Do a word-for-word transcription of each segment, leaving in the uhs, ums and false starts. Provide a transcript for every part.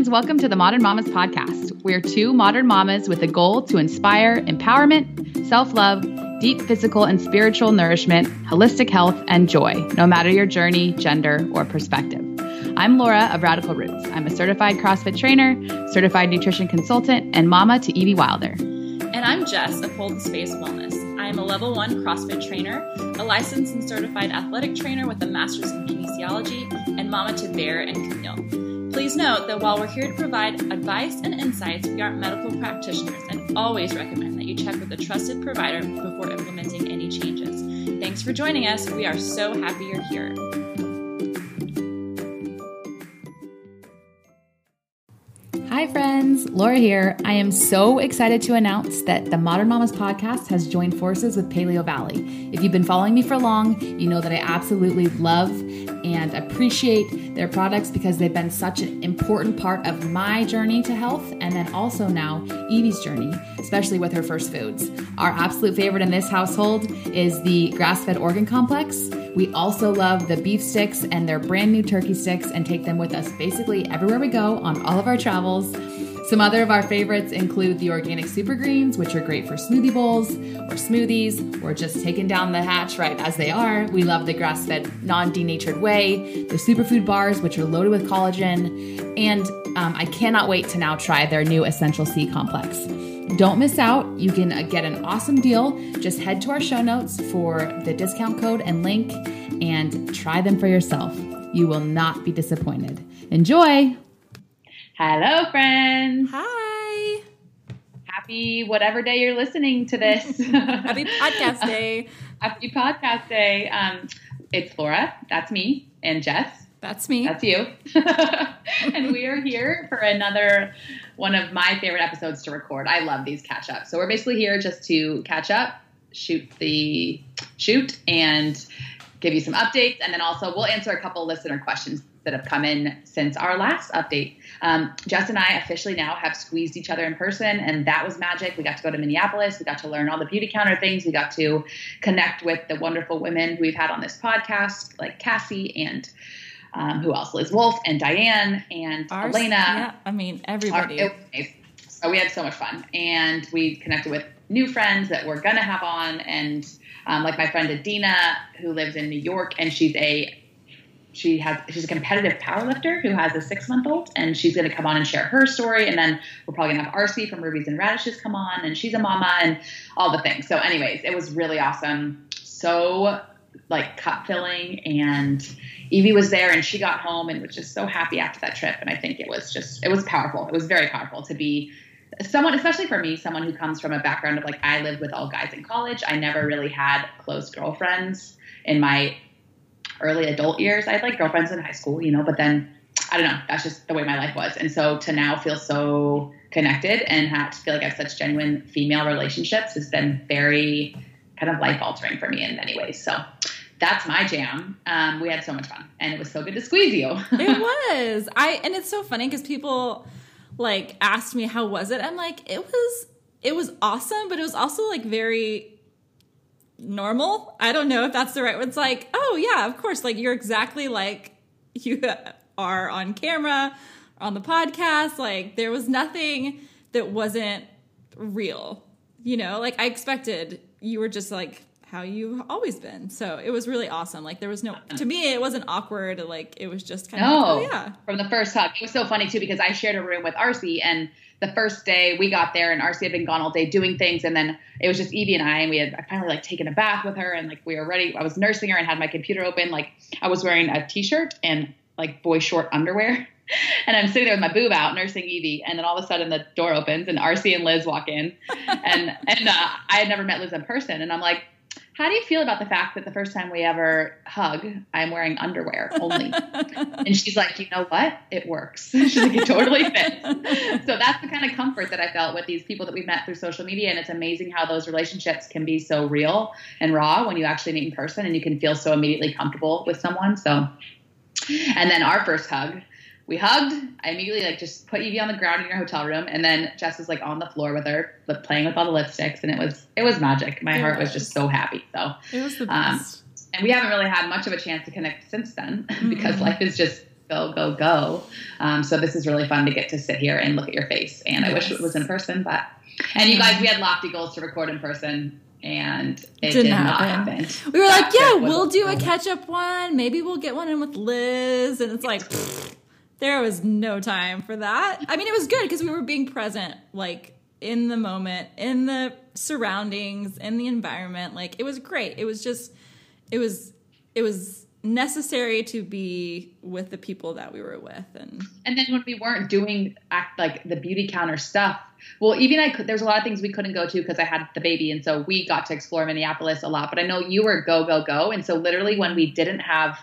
friends, welcome to the Modern Mamas Podcast. We're two modern mamas with a goal to inspire empowerment, self-love, deep physical and spiritual nourishment, holistic health, and joy, no matter your journey, gender, or perspective. I'm Laura of Radical Roots. I'm a certified CrossFit trainer, certified nutrition consultant, and mama to Evie Wilder. And I'm Jess of Hold the Space Wellness. I'm a level one CrossFit trainer, a licensed and certified athletic trainer with a master's in kinesiology, and mama to Bear and Camille. Please note that while we're here to provide advice and insights, we aren't medical practitioners and always recommend that you check with a trusted provider before implementing any changes. Thanks for joining us. We are so happy you're here. Hi friends, Laura here. I am so excited to announce that the Modern Mamas Podcast has joined forces with Paleo Valley. If you've been following me for long, you know that I absolutely love and appreciate their products because they've been such an important part of my journey to health, and then also now Evie's journey, especially with her first foods. Our absolute favorite in this household is the grass-fed organ complex. We also love the beef sticks and their brand new turkey sticks and take them with us basically everywhere we go on all of our travels. Some other of our favorites include the Organic Super Greens, which are great for smoothie bowls or smoothies or just taking down the hatch right as they are. We love the grass-fed, non-denatured whey, the superfood bars, which are loaded with collagen, and um, I cannot wait to now try their new Essential C Complex. Don't miss out. You can get an awesome deal. Just head to our show notes for the discount code and link and try them for yourself. You will not be disappointed. Enjoy. Hello, friends. Hi. Happy whatever day you're listening to this. Happy podcast day. Happy podcast day. Um, it's Laura. That's me. And Jess. That's me. That's you. And we are here for another one of my favorite episodes to record. I love these catch-ups. So we're basically here just to catch up, shoot the shoot, and give you some updates. And then also we'll answer a couple listener questions that have come in since our last update. Um, Jess and I officially now have squeezed each other in person, and that was magic. We got to go to Minneapolis. We got to learn all the Beautycounter things. We got to connect with the wonderful women who we've had on this podcast, like Cassie and Um, who else? Liz Wolfe and Diane and R C, Elena. Yeah, I mean, everybody. Our, so we had so much fun. And we connected with new friends that we're going to have on. And um, like my friend Adina, who lives in New York, and she's a she has she's a competitive powerlifter who has a six-month-old, and she's going to come on and share her story. And then we're probably going to have R C from Rubies and Radishes come on, and she's a mama and all the things. So anyways, it was really awesome. So like cup filling, and Evie was there and she got home and was just so happy after that trip. And I think it was just, it was powerful. It was very powerful to be someone, especially for me, someone who comes from a background of like, I lived with all guys in college. I never really had close girlfriends in my early adult years. I had like girlfriends in high school, you know, but then I don't know, that's just the way my life was. And so to now feel so connected and have to feel like I have such genuine female relationships has been very kind of life altering for me in many ways. So that's my jam. Um, we had so much fun, and it was so good to squeeze you. It was. I and it's so funny because people like asked me how was it. I'm like, it was it was awesome, but it was also like very normal. I don't know if that's the right word. It's like, oh yeah, of course. Like you're exactly like you are on camera, on the podcast. Like there was nothing that wasn't real. You know, like I expected. You were just like how you've always been. So it was really awesome. Like there was no, to me, it wasn't awkward. Like it was just kind no. of, like, oh, yeah. From the first hug. It was so funny too, because I shared a room with R C, and the first day we got there and R C had been gone all day doing things. And then it was just Evie and I, and we had I finally like taken a bath with her, and like we were ready. I was nursing her and had my computer open. Like I was wearing a t-shirt and like boy short underwear. And I'm sitting there with my boob out nursing Evie. And then all of a sudden the door opens and R C and Liz walk in. And and uh, I had never met Liz in person. And I'm like, how do you feel about the fact that the first time we ever hug, I'm wearing underwear only? And she's like, you know what? It works. She's like, it totally fits. So that's the kind of comfort that I felt with these people that we've met through social media. And it's amazing how those relationships can be so real and raw when you actually meet in person, and you can feel so immediately comfortable with someone. So, and then our first hug, we hugged. I immediately like just put Evie on the ground in your hotel room, and then Jess was like on the floor with her, like playing with all the lipsticks, and it was it was magic. My it heart was. was just so happy. So it was the best. Um, and we haven't really had much of a chance to connect since then because mm-hmm. life is just go, go, go. Um, so this is really fun to get to sit here and look at your face. And yes. I wish it was in person, but, and you guys, we had lofty goals to record in person. And it did, did not happen. happen. We were that like, yeah, we'll do fun. a catch-up one. Maybe we'll get one in with Liz. And it's like, pfft, there was no time for that. I mean, it was good because we were being present, like, in the moment, in the surroundings, in the environment. Like, it was great. It was just, it was, it was necessary to be with the people that we were with. And and then when we weren't doing, act like, the beauty counter stuff, well, even I could, there's a lot of things we couldn't go to because I had the baby. And so we got to explore Minneapolis a lot, but I know you were go, go, go. And so literally when we didn't have,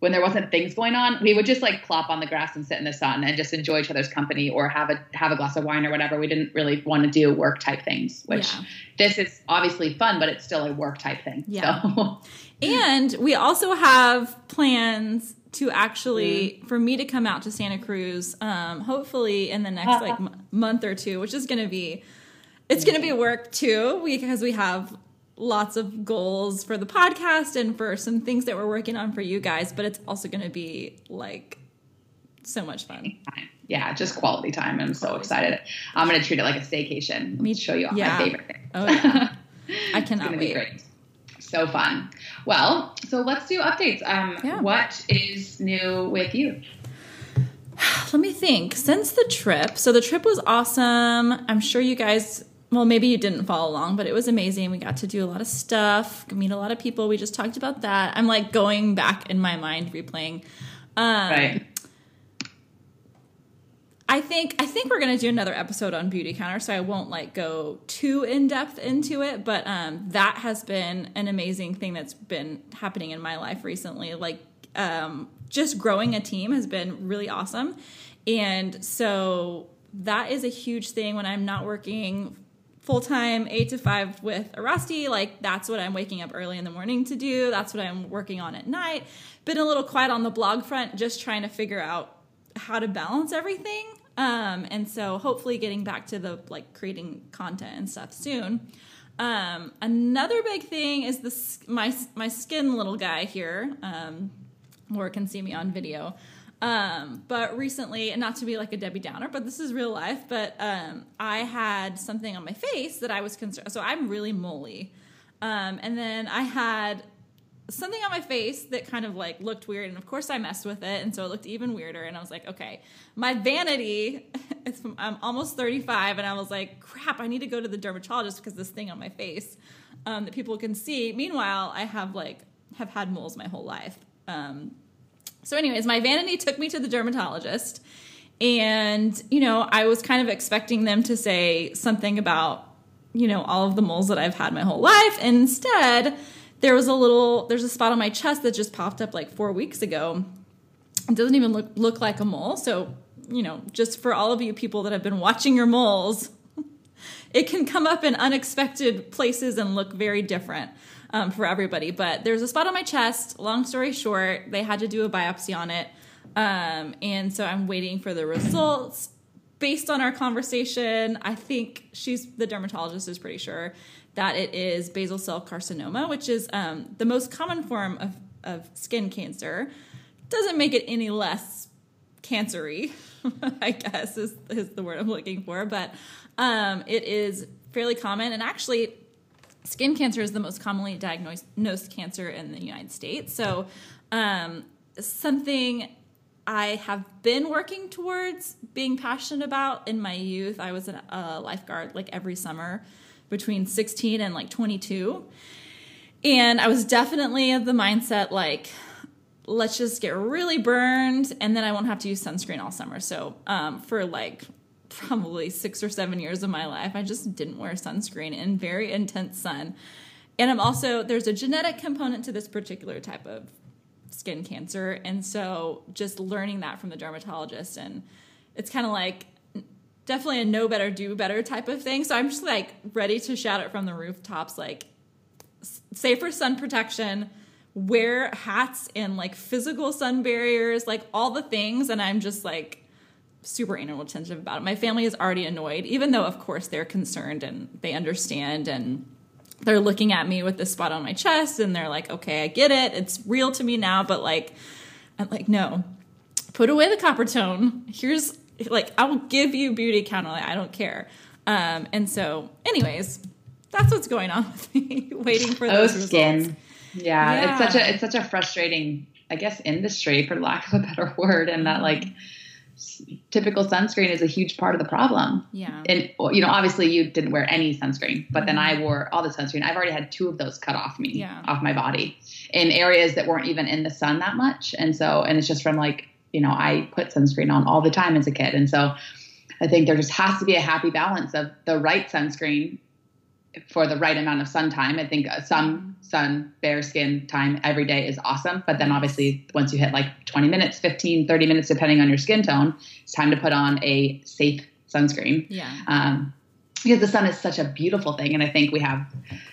when there wasn't things going on, we would just like plop on the grass and sit in the sun and just enjoy each other's company or have a, have a glass of wine or whatever. We didn't really want to do work type things, which yeah. this is obviously fun, but it's still a work type thing. Yeah. So. And we also have plans to actually, mm-hmm. for me to come out to Santa Cruz, um, hopefully in the next like m- month or two, which is going to be, it's going to be work too, because we have lots of goals for the podcast and for some things that we're working on for you guys, but it's also going to be like so much fun. Yeah. Just quality time. I'm so excited. I'm going to treat it like a staycation. Me show you all yeah. my favorite things. Oh, yeah. I cannot wait. It's going to be great. So fun. Well, so let's do updates. Um, yeah. What is new with you? Let me think. Since the trip, so the trip was awesome. I'm sure you guys, well, maybe you didn't follow along, but it was amazing. We got to do a lot of stuff, meet a lot of people. We just talked about that. I'm like going back in my mind, replaying. Um, right. I think I think we're going to do another episode on Beautycounter, so I won't like go too in-depth into it, but um, that has been an amazing thing that's been happening in my life recently. Like um, just growing a team has been really awesome, and so that is a huge thing when I'm not working full-time eight to five with Arasti. Like that's what I'm waking up early in the morning to do. That's what I'm working on at night. Been a little quiet on the blog front, just trying to figure out how to balance everything. Um, and so hopefully getting back to the, like, creating content and stuff soon. Um, another big thing is this, my, my skin little guy here, um, Laura can see me on video. Um, but recently, and not to be like a Debbie Downer, but this is real life, but, um, I had something on my face that I was concerned. So I'm really moly. Um, and then I had something on my face that kind of like looked weird, and of course I messed with it, and so it looked even weirder, and I was like, okay, my vanity, it's, I'm almost thirty-five, and I was like, crap, I need to go to the dermatologist because this thing on my face um, that people can see. Meanwhile, I have like, have had moles my whole life. Um, so anyways, my vanity took me to the dermatologist, and, you know, I was kind of expecting them to say something about, you know, all of the moles that I've had my whole life, and instead, There was a little, there's a spot on my chest that just popped up like four weeks ago. It doesn't even look, look like a mole. So, you know, just for all of you people that have been watching your moles, it can come up in unexpected places and look very different um, for everybody. But there's a spot on my chest. Long story short, they had to do a biopsy on it. Um, and so I'm waiting for the results. Based on our conversation, I think she's, the dermatologist is pretty sure that it is basal cell carcinoma, which is um, the most common form of, of skin cancer. Doesn't make it any less cancery, I guess is, is the word I'm looking for. But um, it is fairly common. And actually, skin cancer is the most commonly diagnosed cancer in the United States. So um, something I have been working towards being passionate about in my youth. I was a lifeguard like every summer between sixteen and like twenty-two. And I was definitely of the mindset, like, let's just get really burned and then I won't have to use sunscreen all summer. So um, for like probably six or seven years of my life, I just didn't wear sunscreen in very intense sun. And I'm also, there's a genetic component to this particular type of skin cancer, and so just learning that from the dermatologist, and it's kind of like definitely a know better, do better type of thing. So I'm just like ready to shout it from the rooftops, like safer sun protection, wear hats and like physical sun barriers, like all the things. And I'm just like super anal attentive about it. My family is already annoyed, even though of course they're concerned and they understand, and they're looking at me with this spot on my chest and they're like, okay, I get it. It's real to me now. But like, I'm like, no, put away the copper tone. Here's, like, I will give you Beautycounter. Like, I don't care. Um, and so, anyways, that's what's going on with me, waiting for those oh, skin. results. Yeah, yeah, it's such a it's such a frustrating, I guess, industry, for lack of a better word, and that, like, typical sunscreen is a huge part of the problem. Yeah. And, you know, obviously you didn't wear any sunscreen, but then I wore all the sunscreen. I've already had two of those cut off me, yeah. off my body, in areas that weren't even in the sun that much. And so, and it's just from, like, you know, I put sunscreen on all the time as a kid. And so I think there just has to be a happy balance of the right sunscreen for the right amount of sun time. I think some sun, bare skin time every day is awesome. But then obviously once you hit like twenty minutes, fifteen, thirty minutes, depending on your skin tone, it's time to put on a safe sunscreen. Yeah. Um, because the sun is such a beautiful thing. And I think we have,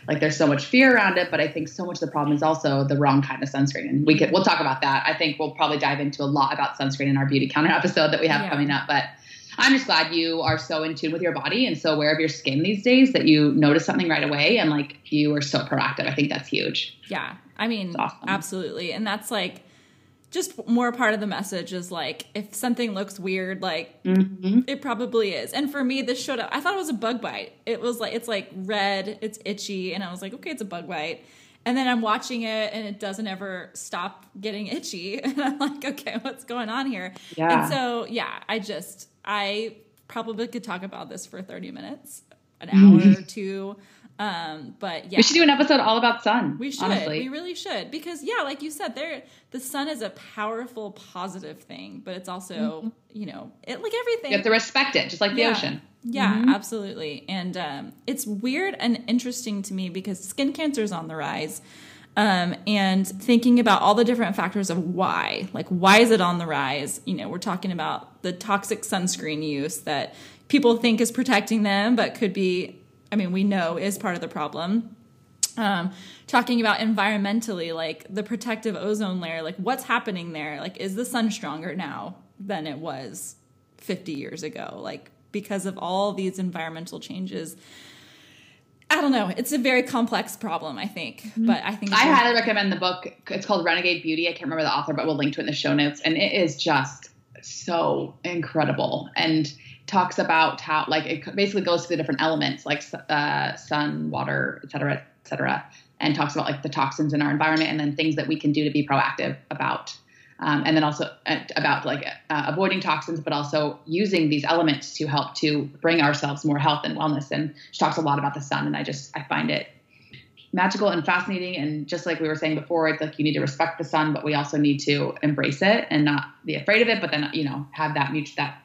like, there's so much fear around it, but I think so much of the problem is also the wrong kind of sunscreen. And we could, we'll talk about that. I think we'll probably dive into a lot about sunscreen in our Beautycounter episode that we have yeah. coming up, but I'm just glad you are so in tune with your body and so aware of your skin these days that you notice something right away, and, like, you are so proactive. I think that's huge. Yeah. I mean, awesome. Absolutely. And that's, like, just more part of the message is, like, if something looks weird, like, mm-hmm. it probably is. And for me, this showed up. I thought it was a bug bite. It was like, it's like red, it's itchy. And I was like, okay, it's a bug bite. And then I'm watching it and it doesn't ever stop getting itchy. And I'm like, okay, what's going on here? Yeah. And so, yeah, I just... I probably could talk about this for thirty minutes, an hour mm. or two. Um, but yeah, we should do an episode all about sun. We should, honestly. We really should, because yeah, like you said there, the sun is a powerful, positive thing, but it's also, mm-hmm. you know, it, like everything. You have to respect it, just like the yeah. ocean. Yeah, mm-hmm. absolutely. And, um, it's weird and interesting to me because skin cancer is on the rise. Um, and thinking about all the different factors of why, like, why is it on the rise? You know, we're talking about the toxic sunscreen use that people think is protecting them, but could be, I mean, we know is part of the problem. Um, talking about environmentally, like the protective ozone layer, like what's happening there? Like, is the sun stronger now than it was fifty years ago? Like, because of all these environmental changes, I don't know. It's a very complex problem, I think. But I think I highly recommend the book. It's called Renegade Beauty. I can't remember the author, but we'll link to it in the show notes. And it is just so incredible, and talks about how, like, it basically goes through the different elements, like uh, sun, water, et cetera, et cetera, and talks about, like, the toxins in our environment and then things that we can do to be proactive about. Um, and then also about, like, uh, avoiding toxins, but also using these elements to help to bring ourselves more health and wellness. And she talks a lot about the sun, and I just, I find it magical and fascinating. And just like we were saying before, it's like, you need to respect the sun, but we also need to embrace it and not be afraid of it, but then, you know, have that mutual, that.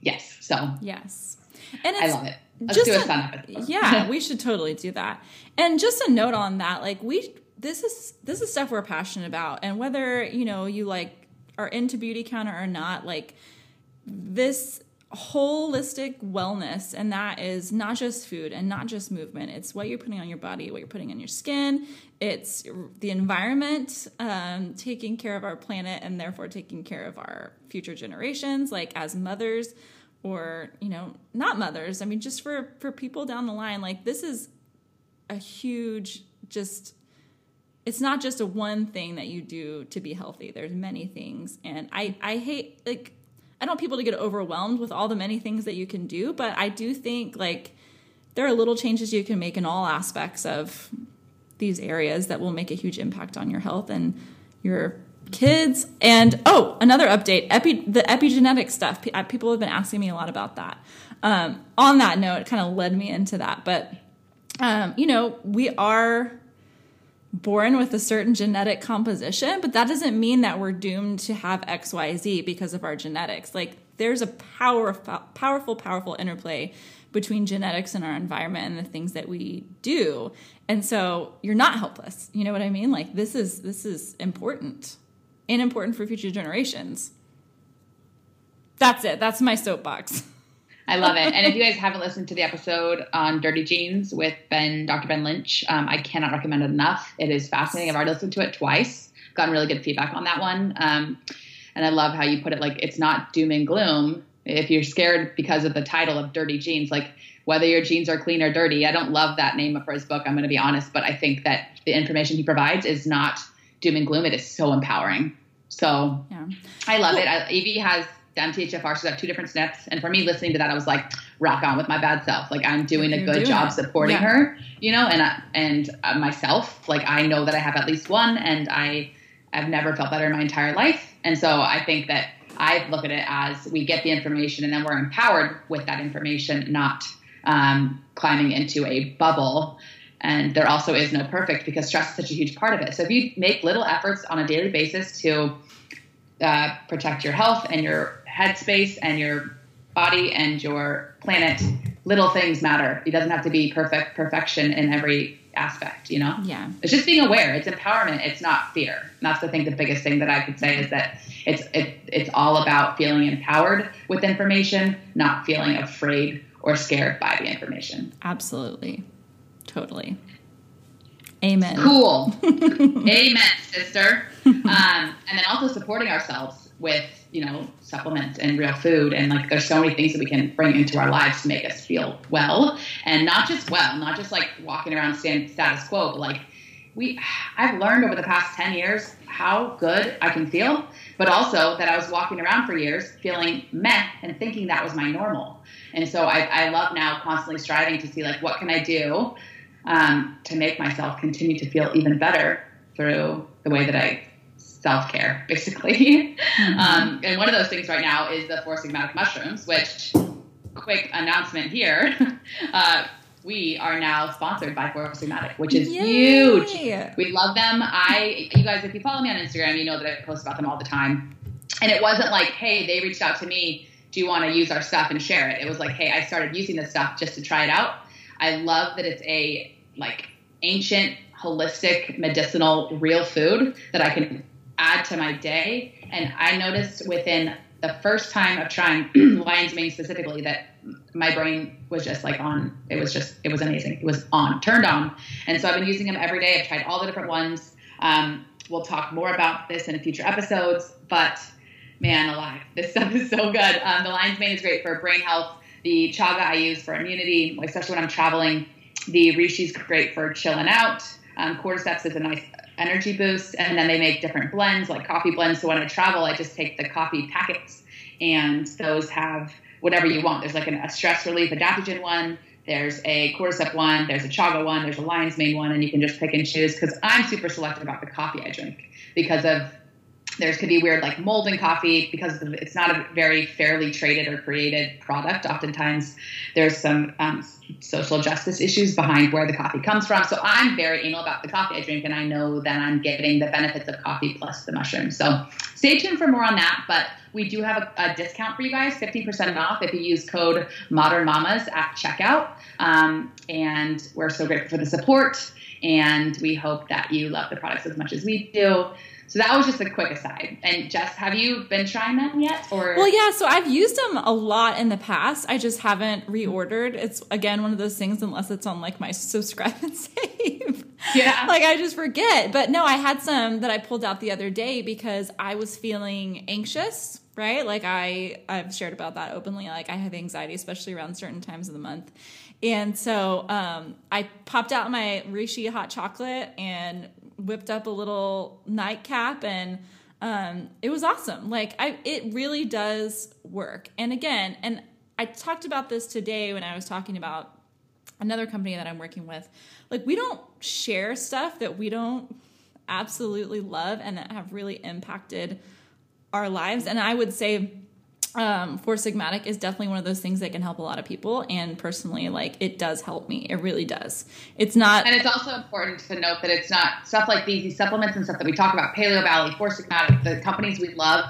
Yes. So, yes. And it's, I love it. Let's do a, a sun episode. Yeah, we should totally do that. And just a note on that, like we, This is this is stuff we're passionate about, and whether, you know, you like are into Beautycounter or not, like this holistic wellness, and that is not just food and not just movement. It's what you're putting on your body, what you're putting on your skin. It's the environment, um, taking care of our planet, and therefore taking care of our future generations, like as mothers, or, you know, not mothers. I mean, just for for people down the line, like this is a huge just. It's not just a one thing that you do to be healthy. There's many things. And I, I hate, like, I don't want people to get overwhelmed with all the many things that you can do, but I do think, like, there are little changes you can make in all aspects of these areas that will make a huge impact on your health and your kids. And, oh, another update, epi, the epigenetic stuff. People have been asking me a lot about that. Um, on that note, it kind of led me into that. But, um, you know, we are born with a certain genetic composition, but that doesn't mean that we're doomed to have X Y Z because of our genetics. Like there's a powerful, powerful, powerful interplay between genetics and our environment and the things that we do. And so you're not helpless. You know what I mean? Like this is, this is important and important for future generations. That's it. That's my soapbox. I love it. And if you guys haven't listened to the episode on Dirty Jeans with Ben, Doctor Ben Lynch, um, I cannot recommend it enough. It is fascinating. I've already listened to it twice. Gotten really good feedback on that one. Um, and I love how you put it, like, it's not doom and gloom. If you're scared because of the title of Dirty Jeans, like whether your jeans are clean or dirty, I don't love that name for his book. I'm going to be honest, but I think that the information he provides is not doom and gloom. It is so empowering. So yeah. I love cool. it. I, Evie has the M T H F R. She's got two different S N Ps. And for me, listening to that, I was like, rock on with my bad self. Like, I'm doing a You're good doing job it. supporting yeah. her, you know, and, I, and uh, myself. Like, I know that I have at least one, and I have never felt better in my entire life. And so I think that I look at it as we get the information and then we're empowered with that information, not um, climbing into a bubble. And there also is no perfect, because stress is such a huge part of it. So if you make little efforts on a daily basis to uh, protect your health and your headspace and your body and your planet, little things matter. It doesn't have to be perfect perfection in every aspect, you know? Yeah. It's just being aware. It's empowerment. It's not fear. And that's, I think, the biggest thing that I could say is that it's it, it's all about feeling empowered with information, not feeling afraid or scared by the information. Absolutely. Totally. Amen. Cool. Amen, sister. Um, and then also supporting ourselves with, you know, supplements and real food. And like, there's so many things that we can bring into our lives to make us feel well, and not just well, not just like walking around stand, status quo, but like we, I've learned over the past ten years how good I can feel, but also that I was walking around for years feeling meh and thinking that was my normal. And so I, I love now constantly striving to see like, what can I do um, to make myself continue to feel even better through the way that I self-care, basically. Mm-hmm. Um, and one of those things right now is the Four Sigmatic mushrooms, which, quick announcement here, uh, we are now sponsored by Four Sigmatic, which is Yay. huge. We love them. I, you guys, if you follow me on Instagram, you know that I post about them all the time. And it wasn't like, hey, they reached out to me, do you want to use our stuff and share it? It was like, hey, I started using this stuff just to try it out. I love that it's a like ancient, holistic, medicinal, real food that I can add to my day. And I noticed within the first time of trying lion's mane specifically that my brain was just like on. It was just, it was amazing. It was on, turned on. And so I've been using them every day. I've tried all the different ones. Um, we'll talk more about this in future episodes, but man alive, this stuff is so good. Um, the lion's mane is great for brain health. The chaga I use for immunity, especially when I'm traveling. The rishi's great for chilling out. Um, cordyceps is a nice energy boost. And then they make different blends, like coffee blends. So when I travel, I just take the coffee packets, and those have whatever you want. There's like an, a stress relief adaptogen one. There's a cordyceps one. There's a chaga one. There's a lion's mane one. And you can just pick and choose, because I'm super selective about the coffee I drink because of There's could be weird like mold in coffee because it's not a very fairly traded or created product. Oftentimes there's some um, social justice issues behind where the coffee comes from. So I'm very anal about the coffee I drink, and I know that I'm getting the benefits of coffee plus the mushrooms. So stay tuned for more on that. But we do have a, a discount for you guys, fifteen percent off if you use code Modern Mamas at checkout. Um, and we're so grateful for the support, and we hope that you love the products as much as we do. So that was just a quick aside. And Jess, have you been trying them yet? Or Well, yeah, so I've used them a lot in the past. I just haven't reordered. It's, again, one of those things, unless it's on, like, my subscribe and save. Yeah. Like, I just forget. But, no, I had some that I pulled out the other day because I was feeling anxious, right? Like, I, I've shared about that openly. Like, I have anxiety, especially around certain times of the month. And so um, I popped out my Rishi hot chocolate and whipped up a little nightcap, and um, it was awesome. Like I, it really does work. And again, and I talked about this today when I was talking about another company that I'm working with. Like, we don't share stuff that we don't absolutely love and that have really impacted our lives. And I would say um, Four Sigmatic is definitely one of those things that can help a lot of people. And personally, like, it does help me. It really does. It's not. And it's also important to note that it's not stuff like these, these supplements and stuff that we talk about, Paleo Valley, Four Sigmatic, the companies we love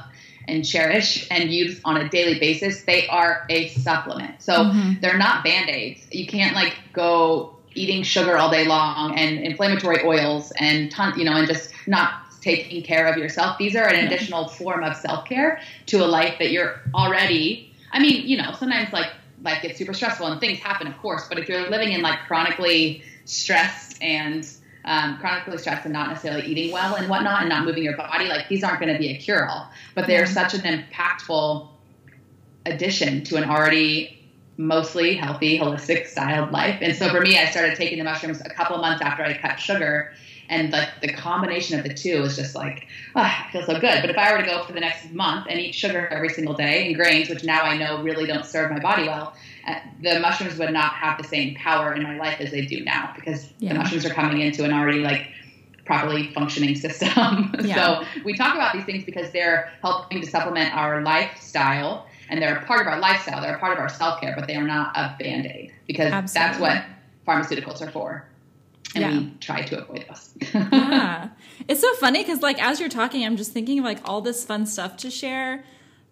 and cherish and use on a daily basis. They are a supplement. So mm-hmm. they're not Band-Aids. You can't like go eating sugar all day long and inflammatory oils and ton, you know, and just not taking care of yourself. These are an additional form of self-care to a life that you're already, I mean, you know, sometimes like life gets super stressful and things happen, of course, but if you're living in like chronically stressed and um, chronically stressed and not necessarily eating well and whatnot and not moving your body, like these aren't going to be a cure-all, but they're mm-hmm. such an impactful addition to an already mostly healthy, holistic styled life. And so for me, I started taking the mushrooms a couple of months after I cut sugar. And like the combination of the two is just like, oh, I feel so good. But if I were to go for the next month and eat sugar every single day and grains, which now I know really don't serve my body well, the mushrooms would not have the same power in my life as they do now, because yeah. the mushrooms are coming into an already like properly functioning system. Yeah. So we talk about these things because they're helping to supplement our lifestyle, and they're a part of our lifestyle. They're a part of our self-care, but they are not a Band-Aid, because Absolutely. That's what pharmaceuticals are for. And yeah. we try to avoid us. Yeah. It's so funny because, like, as you're talking, I'm just thinking of, like, all this fun stuff to share.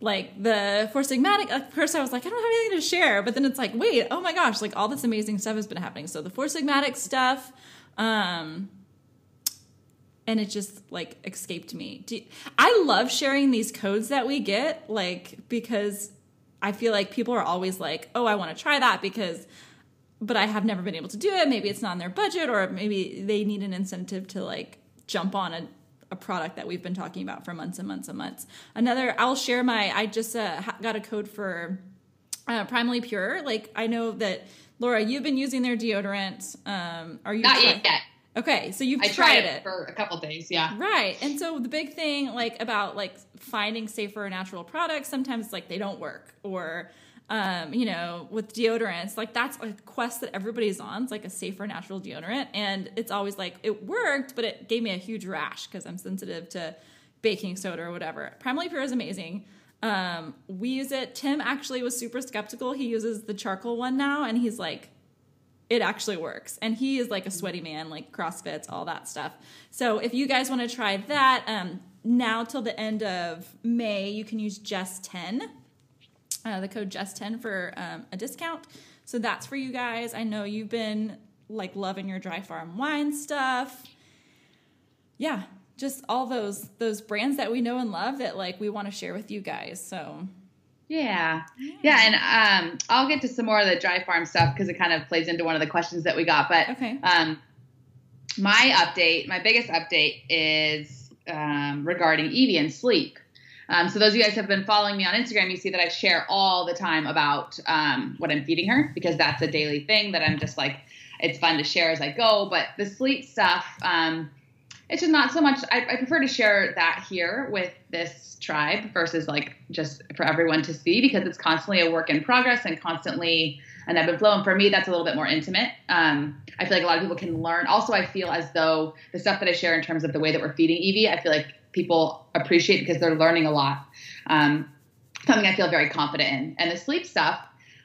Like, the Four Sigmatic, at first I was like, I don't have anything to share. But then it's like, wait, oh, my gosh, like, all this amazing stuff has been happening. So the Four Sigmatic stuff, um, and it just, like, escaped me. Do you, I love sharing these codes that we get, like, because I feel like people are always like, oh, I want to try that because – but I have never been able to do it. Maybe it's not in their budget, or maybe they need an incentive to like jump on a, a product that we've been talking about for months and months and months. Another, I'll share my, I just uh, got a code for uh, Primally Pure. Like, I know that Laura, you've been using their deodorant. Um, are you not trying? Yet? Okay. So you've I tried, tried it for a couple days. Yeah. Right. And so the big thing like about like finding safer natural products, sometimes like they don't work, or, Um, you know, with deodorants, like that's a quest that everybody's on. It's like a safer natural deodorant. And it's always like, it worked, but it gave me a huge rash because I'm sensitive to baking soda or whatever. Primally Pure is amazing. Um, we use it. Tim actually was super skeptical. He uses the charcoal one now, and he's like, it actually works. And he is like a sweaty man, like CrossFits, all that stuff. So if you guys want to try that, um, now till the end of May, you can use Jess ten. Uh, the code Jess ten for um, a discount. So that's for you guys. I know you've been like loving your Dry Farm wine stuff. Yeah, just all those those brands that we know and love that like we want to share with you guys. So yeah, yeah, yeah and um, I'll get to some more of the Dry Farm stuff because it kind of plays into one of the questions that we got. But okay. um, my update, my biggest update is um, regarding Evie and sleep. Um, so those of you guys who have been following me on Instagram, you see that I share all the time about um, what I'm feeding her, because that's a daily thing that I'm just like, it's fun to share as I go. But the sleep stuff, um, it's just not so much. I, I prefer to share that here with this tribe versus like just for everyone to see, because it's constantly a work in progress and constantly an ebb and flow. And for me, that's a little bit more intimate. Um, I feel like a lot of people can learn. Also, I feel as though the stuff that I share in terms of the way that we're feeding Evie, I feel like people appreciate because they're learning a lot. Um, something I feel very confident in. And the sleep stuff,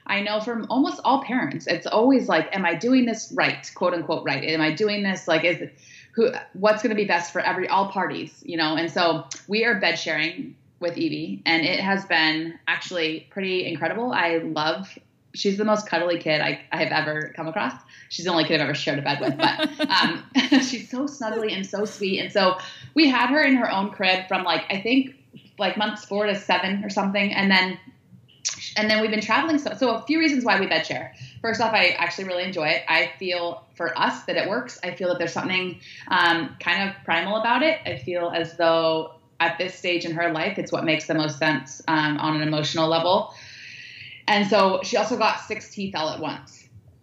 I know from almost all parents, it's always like, am I doing this right? Quote unquote, right. Am I doing this? Like, is it, who, what's going to be best for every, all parties, you know? And so we are bed sharing with Evie, and it has been actually pretty incredible. I love, she's the most cuddly kid I, I have ever come across. She's the only kid I've ever shared a bed with, but um, she's so snuggly and so sweet. And so we had her in her own crib from like, I think like months four to seven or something. And then, and then we've been traveling. So, so a few reasons why we bed share. First off, I actually really enjoy it. I feel for us that it works. I feel that there's something um, kind of primal about it. I feel as though at this stage in her life, it's what makes the most sense um, on an emotional level. And so she also got six teeth all at once.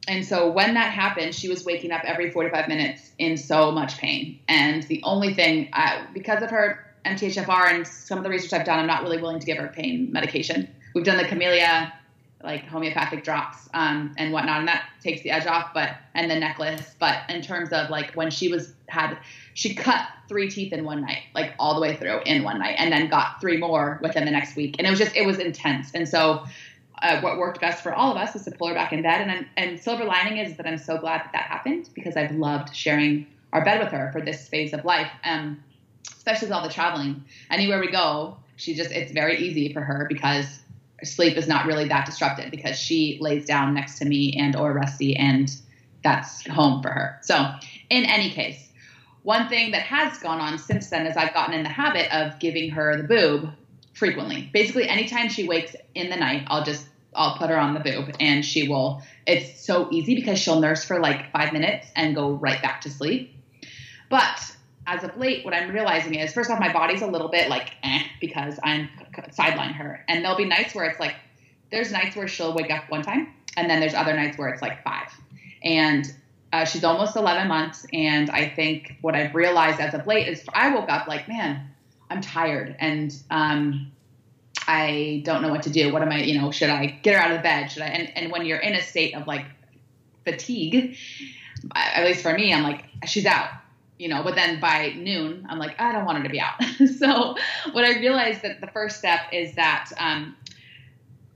And so when that happened, she was waking up every forty-five minutes in so much pain. And the only thing, I, because of her M T H F R and some of the research I've done, I'm not really willing to give her pain medication. We've done the Camellia, like homeopathic drops um, and whatnot, and that takes the edge off, but and the necklace. But in terms of like when she was had, she cut three teeth in one night, like all the way through in one night, and then got three more within the next week. And it was just, it was intense. And so Uh, what worked best for all of us was to pull her back in bed. And I'm, and silver lining is that I'm so glad that that happened, because I've loved sharing our bed with her for this phase of life. Um, especially with all the traveling, anywhere we go, she just, it's very easy for her because sleep is not really that disrupted, because she lays down next to me and or Rusty, and that's home for her. So in any case, one thing that has gone on since then is I've gotten in the habit of giving her the boob frequently. Basically, anytime she wakes in the night, I'll just, I'll put her on the boob, and she will, it's so easy because she'll nurse for like five minutes and go right back to sleep. But as of late, what I'm realizing is, first off, my body's a little bit like, eh, because I'm sideline her. And there'll be nights where it's like, there's nights where she'll wake up one time, and then there's other nights where it's like five. And Uh, she's almost eleven months. And I think what I've realized as of late is I woke up like, man, I'm tired. And, um, I don't know what to do. What am I, you know, should I get her out of bed? Should I? And, and when you're in a state of like fatigue, at least for me, I'm like, she's out, you know, but then by noon, I'm like, I don't want her to be out. So what I realized that the first step is that, um,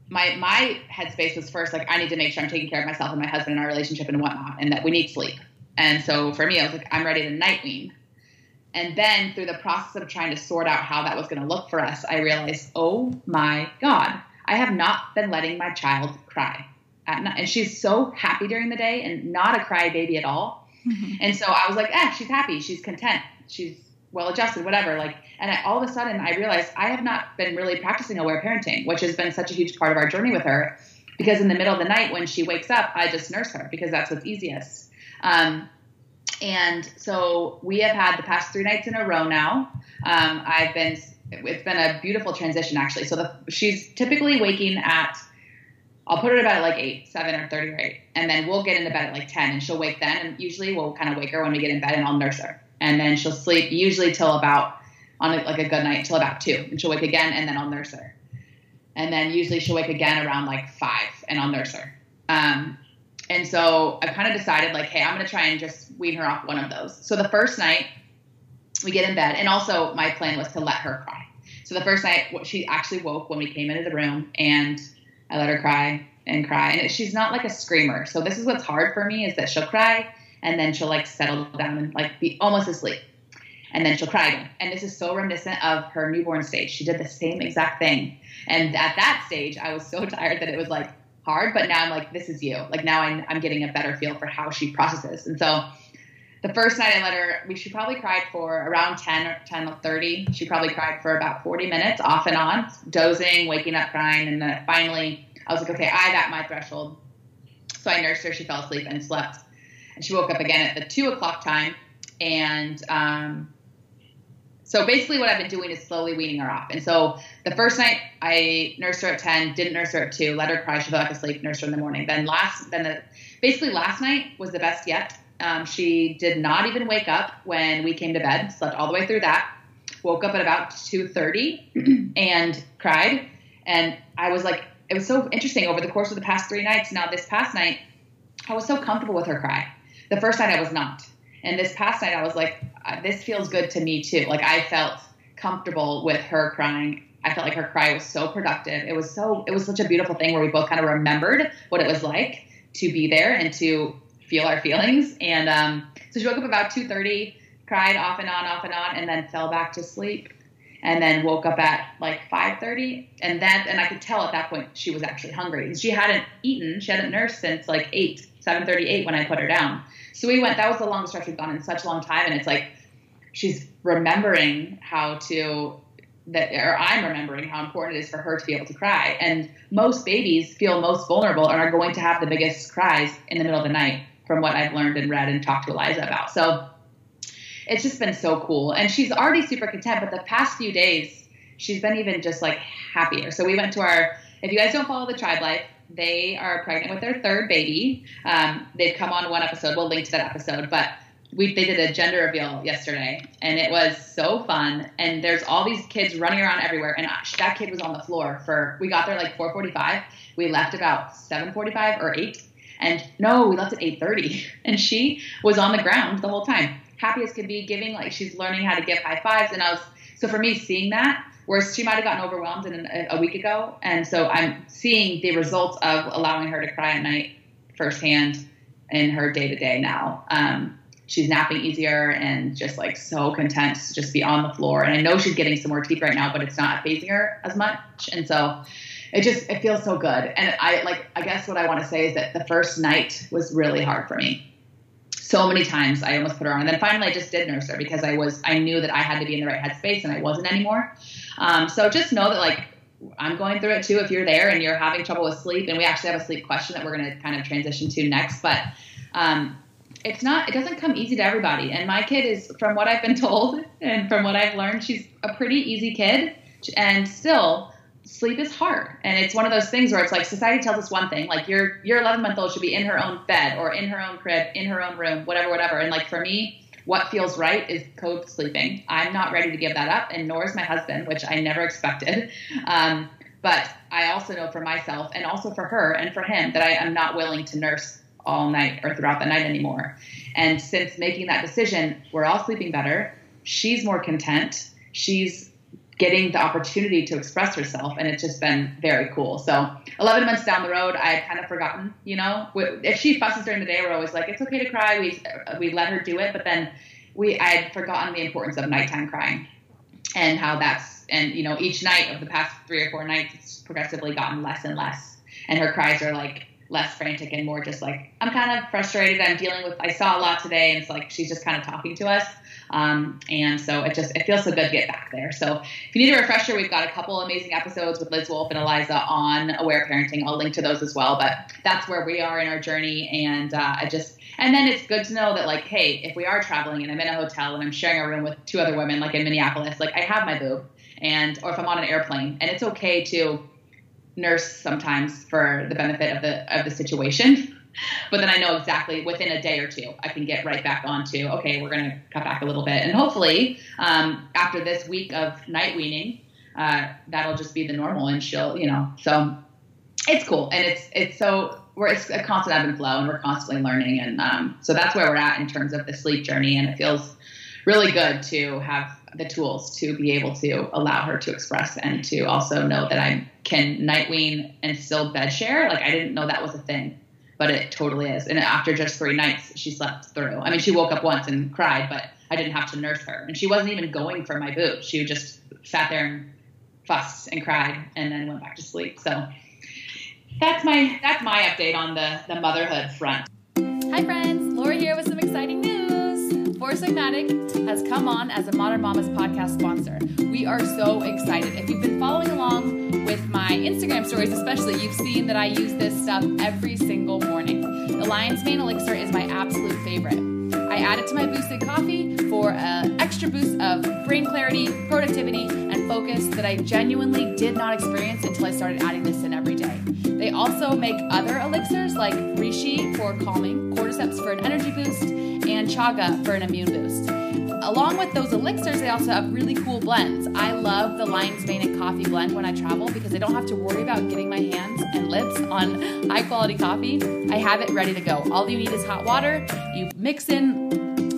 my, my headspace was first, like, I need to make sure I'm taking care of myself and my husband and our relationship and whatnot, and that we need sleep. And so for me, I was like, I'm ready to night wean. And then through the process of trying to sort out how that was going to look for us, I realized, oh my God, I have not been letting my child cry at night. And she's so happy during the day and not a cry baby at all. Mm-hmm. And so I was like, eh, she's happy. She's content. She's well adjusted, whatever. Like, and I, all of a sudden I realized I have not been really practicing aware parenting, which has been such a huge part of our journey with her, because in the middle of the night when she wakes up, I just nurse her because that's what's easiest. Um, And so we have had the past three nights in a row now. Um, I've been, it's been a beautiful transition actually. So the, she's typically waking at, I'll put her to bed at like eight, seven or thirty or eight. And then we'll get into bed at like ten and she'll wake then. And usually we'll kind of wake her when we get in bed and I'll nurse her. And then she'll sleep usually till about on like a good night till about two, and she'll wake again. And then I'll nurse her. And then usually she'll wake again around like five and I'll nurse her. Um, And so I kind of decided like, hey, I'm going to try and just wean her off one of those. So the first night we get in bed, and also my plan was to let her cry. So the first night she actually woke when we came into the room, and I let her cry and cry. And she's not like a screamer. So this is what's hard for me, is that she'll cry and then she'll like settle down and like be almost asleep. And then she'll cry again. And this is so reminiscent of her newborn stage. She did the same exact thing. And at that stage, I was so tired that it was like, hard, but now I'm like, this is you. Like now I'm, I'm getting a better feel for how she processes. And so the first night I let her, we, she probably cried for around ten or ten or thirty. She probably cried for about forty minutes off and on, dozing, waking up, crying. And then finally I was like, okay, I got my threshold. So I nursed her. She fell asleep and slept, and she woke up again at the two o'clock time. And, um, so basically what I've been doing is slowly weaning her off. And so the first night I nursed her at ten, didn't nurse her at two, let her cry, she fell back asleep, nursed her in the morning. Then last, then the, basically last night was the best yet. Um, she did not even wake up when we came to bed, slept all the way through that, woke up at about two thirty and cried. And I was like, it was so interesting over the course of the past three nights. Now this past night, I was so comfortable with her cry. The first night I was not. And this past night I was like, this feels good to me too. Like I felt comfortable with her crying. I felt like her cry was so productive. It was so, it was such a beautiful thing where we both kind of remembered what it was like to be there and to feel our feelings. And, um, so she woke up about two thirty, cried off and on, off and on, and then fell back to sleep, and then woke up at like five thirty. And that, and I could tell at that point she was actually hungry, and she hadn't eaten. She hadn't nursed since like eight, seven thirty-eight when I put her down. So we went, that was the longest stretch we've gone in such a long time. And it's like, she's remembering how to, that, or I'm remembering how important it is for her to be able to cry. And most babies feel most vulnerable and are going to have the biggest cries in the middle of the night, from what I've learned and read and talked to Eliza about. So it's just been so cool. And she's already super content, but the past few days, she's been even just like happier. So we went to our, if you guys don't follow the Tribe Life, they are pregnant with their third baby. Um, they've come on one episode. We'll link to that episode. But we they did a gender reveal yesterday, and it was so fun. And there's all these kids running around everywhere. And that kid was on the floor for, we got there like four forty-five. We left about seven forty-five or eight. And no, we left at eight thirty. And she was on the ground the whole time, happy as could be, giving, like she's learning how to give high fives. And I was, so for me, seeing that, whereas she might have gotten overwhelmed in a, a week ago. And so I'm seeing the results of allowing her to cry at night firsthand in her day-to-day now. Um, she's napping easier and just like so content to just be on the floor. And I know she's getting some more teeth right now, but it's not phasing her as much. And so it just, it feels so good. And I like, I guess what I want to say is that the first night was really hard for me. So many times I almost put her on. And then finally I just did nurse her because I was, I knew that I had to be in the right headspace, and I wasn't anymore. Um, so just know that like I'm going through it too. If you're there and you're having trouble with sleep, and we actually have a sleep question that we're going to kind of transition to next, but, um, it's not, it doesn't come easy to everybody. And my kid is, from what I've been told and from what I've learned, she's a pretty easy kid, and still sleep is hard. And it's one of those things where it's like society tells us one thing, like your your eleven month old should be in her own bed or in her own crib, in her own room, whatever, whatever. And like for me, what feels right is code sleeping. I'm not ready to give that up, and nor is my husband, which I never expected. Um, but I also know for myself and also for her and for him that I am not willing to nurse all night or throughout the night anymore. And since making that decision, we're all sleeping better. She's more content. She's getting the opportunity to express herself, and it's just been very cool. So eleven months down the road, I had kind of forgotten, you know, if she fusses during the day, we're always like, it's okay to cry. We, we let her do it. But then we, I had forgotten the importance of nighttime crying and how that's, and you know, each night of the past three or four nights, it's progressively gotten less and less. And her cries are like less frantic and more just like, I'm kind of frustrated. I'm dealing with, I saw a lot today, and it's like, she's just kind of talking to us. Um, and so it just, it feels so good to get back there. So if you need a refresher, we've got a couple amazing episodes with Liz Wolfe and Eliza on aware parenting. I'll link to those as well, but that's where we are in our journey. And, uh, I just, and then it's good to know that like, hey, if we are traveling and I'm in a hotel and I'm sharing a room with two other women, like in Minneapolis, like I have my boob, and, or if I'm on an airplane, and it's okay to nurse sometimes for the benefit of the, of the situation. But then I know exactly within a day or two, I can get right back onto, okay, we're going to cut back a little bit. And hopefully, um, after this week of night weaning, uh, that'll just be the normal, and she'll, you know, so it's cool. And it's, it's so we're, it's a constant ebb and flow, and we're constantly learning. And, um, so that's where we're at in terms of the sleep journey. And it feels really good to have the tools to be able to allow her to express, and to also know that I can night wean and still bed share. Like I didn't know that was a thing. But it totally is. And after just three nights, she slept through. I mean, she woke up once and cried, but I didn't have to nurse her. And she wasn't even going for my boob. She just sat there and fussed and cried, and then went back to sleep. So that's my that's my update on the, the motherhood front. Hi, friends. Laura here with some exciting news. Four Sigmatic has come on as a Modern Mamas podcast sponsor. We are so excited. If you've been following along with my Instagram stories especially, you've seen that I use this stuff every single morning. The Lion's Mane Elixir is my absolute favorite. I add it to my boosted coffee for an extra boost of brain clarity, productivity, and focus that I genuinely did not experience until I started adding this in every day. They also make other elixirs like Reishi for calming, Cordyceps for an energy boost, and Chaga for an immune boost. Along with those elixirs, they also have really cool blends. I love the Lion's Mane and coffee blend when I travel because I don't have to worry about getting my hands and lips on high-quality coffee. I have it ready to go. All you need is hot water. You mix in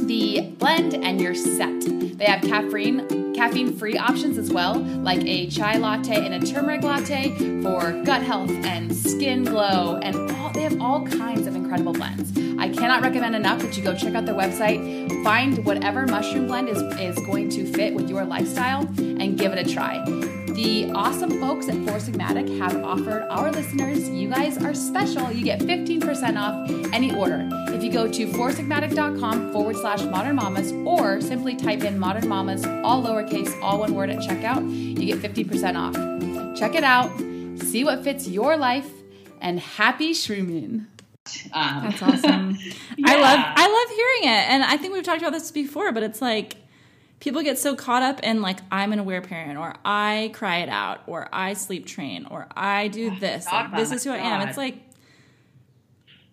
the blend and you're set. They have caffeine, caffeine-free options as well, like a chai latte and a turmeric latte for gut health and skin glow. And all, they have all kinds of incredible blends. I cannot recommend enough that you go check out their website, find whatever mushroom blend is, is going to fit with your lifestyle, and give it a try. The awesome folks at Four Sigmatic have offered our listeners, you guys are special, you get fifteen percent off any order. If you go to foursigmatic.com forward slash modern mamas, or simply type in modern mamas, all lowercase, all one word at checkout, you get fifty percent off. Check it out, see what fits your life, and happy shrooming. Um, That's awesome. Yeah. I love I love hearing it. And I think we've talked about this before, but it's like people get so caught up in like, I'm an aware parent, or I cry it out, or I sleep train, or I do oh, this. Like, this is who God. I am. It's like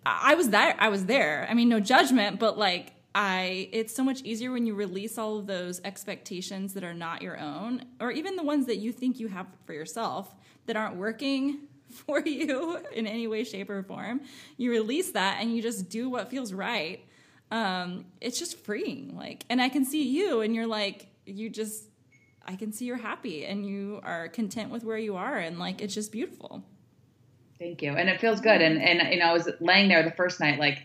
I was that I was there. I mean, no judgment, but like I it's so much easier when you release all of those expectations that are not your own, or even the ones that you think you have for yourself that aren't working for you in any way, shape, or form. You release that and you just do what feels right. Um, it's just freeing. Like, and I can see you, and you're like, you just, I can see you're happy and you are content with where you are, and like, it's just beautiful. Thank you. And it feels good. And, and, you know, I was laying there the first night, like,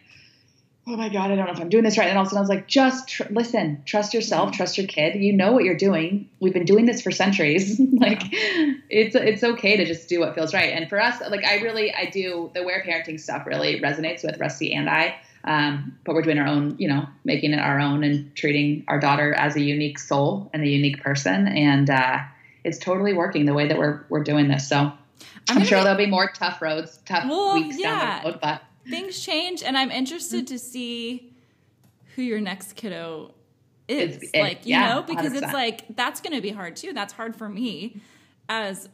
oh my God, I don't know if I'm doing this right. And all of a sudden I was like, just tr- listen, trust yourself, trust your kid. You know what you're doing. We've been doing this for centuries. Like yeah. it's, it's okay to just do what feels right. And for us, like I really, I do the aware parenting stuff really resonates with Rusty and I, um, but we're doing our own, you know, making it our own and treating our daughter as a unique soul and a unique person. And, uh, it's totally working the way that we're, we're doing this. So I'm, I'm sure be- there'll be more tough roads, tough well, weeks yeah. down the road, but things change, and I'm interested to see who your next kiddo is. It's, it, like, you yeah, know, because one hundred percent. It's like, that's going to be hard too. That's hard for me. as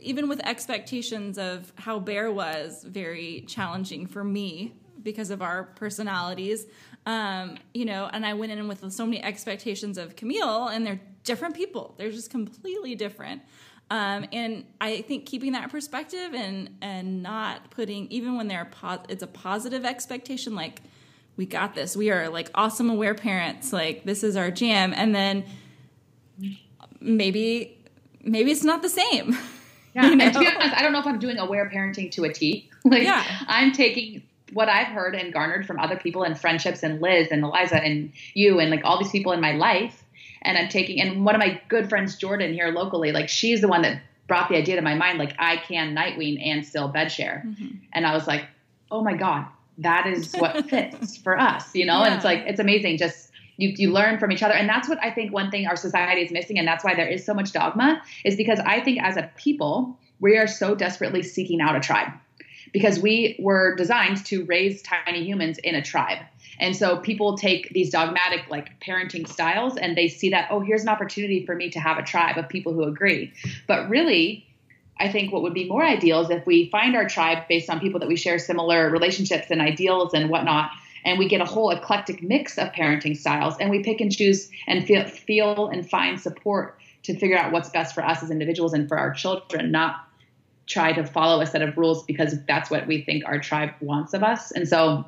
even with expectations of how Bear was very challenging for me because of our personalities, um, you know, and I went in with so many expectations of Camille, and they're different people. They're just completely different. Um, and I think keeping that perspective and, and not putting, even when they're po- it's a positive expectation, like, we got this, we are like awesome aware parents, like this is our jam. And then maybe, maybe it's not the same. Yeah. You know? And to be honest, I don't know if I'm doing aware parenting to a T. Like, yeah. I'm taking what I've heard and garnered from other people and friendships and Liz and Eliza and you and like all these people in my life. And I'm taking, and one of my good friends, Jordan, here locally, like she's the one that brought the idea to my mind. Like, I can night wean and still bed share. Mm-hmm. And I was like, oh my God, that is what fits for us, you know? Yeah. And it's like, it's amazing. Just you, you learn from each other. And that's what I think one thing our society is missing. And that's why there is so much dogma, is because I think as a people, we are so desperately seeking out a tribe, because we were designed to raise tiny humans in a tribe. And so people take these dogmatic like parenting styles and they see that, oh, here's an opportunity for me to have a tribe of people who agree. But really, I think what would be more ideal is if we find our tribe based on people that we share similar relationships and ideals and whatnot, and we get a whole eclectic mix of parenting styles, and we pick and choose and feel, feel and find support to figure out what's best for us as individuals and for our children, not try to follow a set of rules because that's what we think our tribe wants of us. And so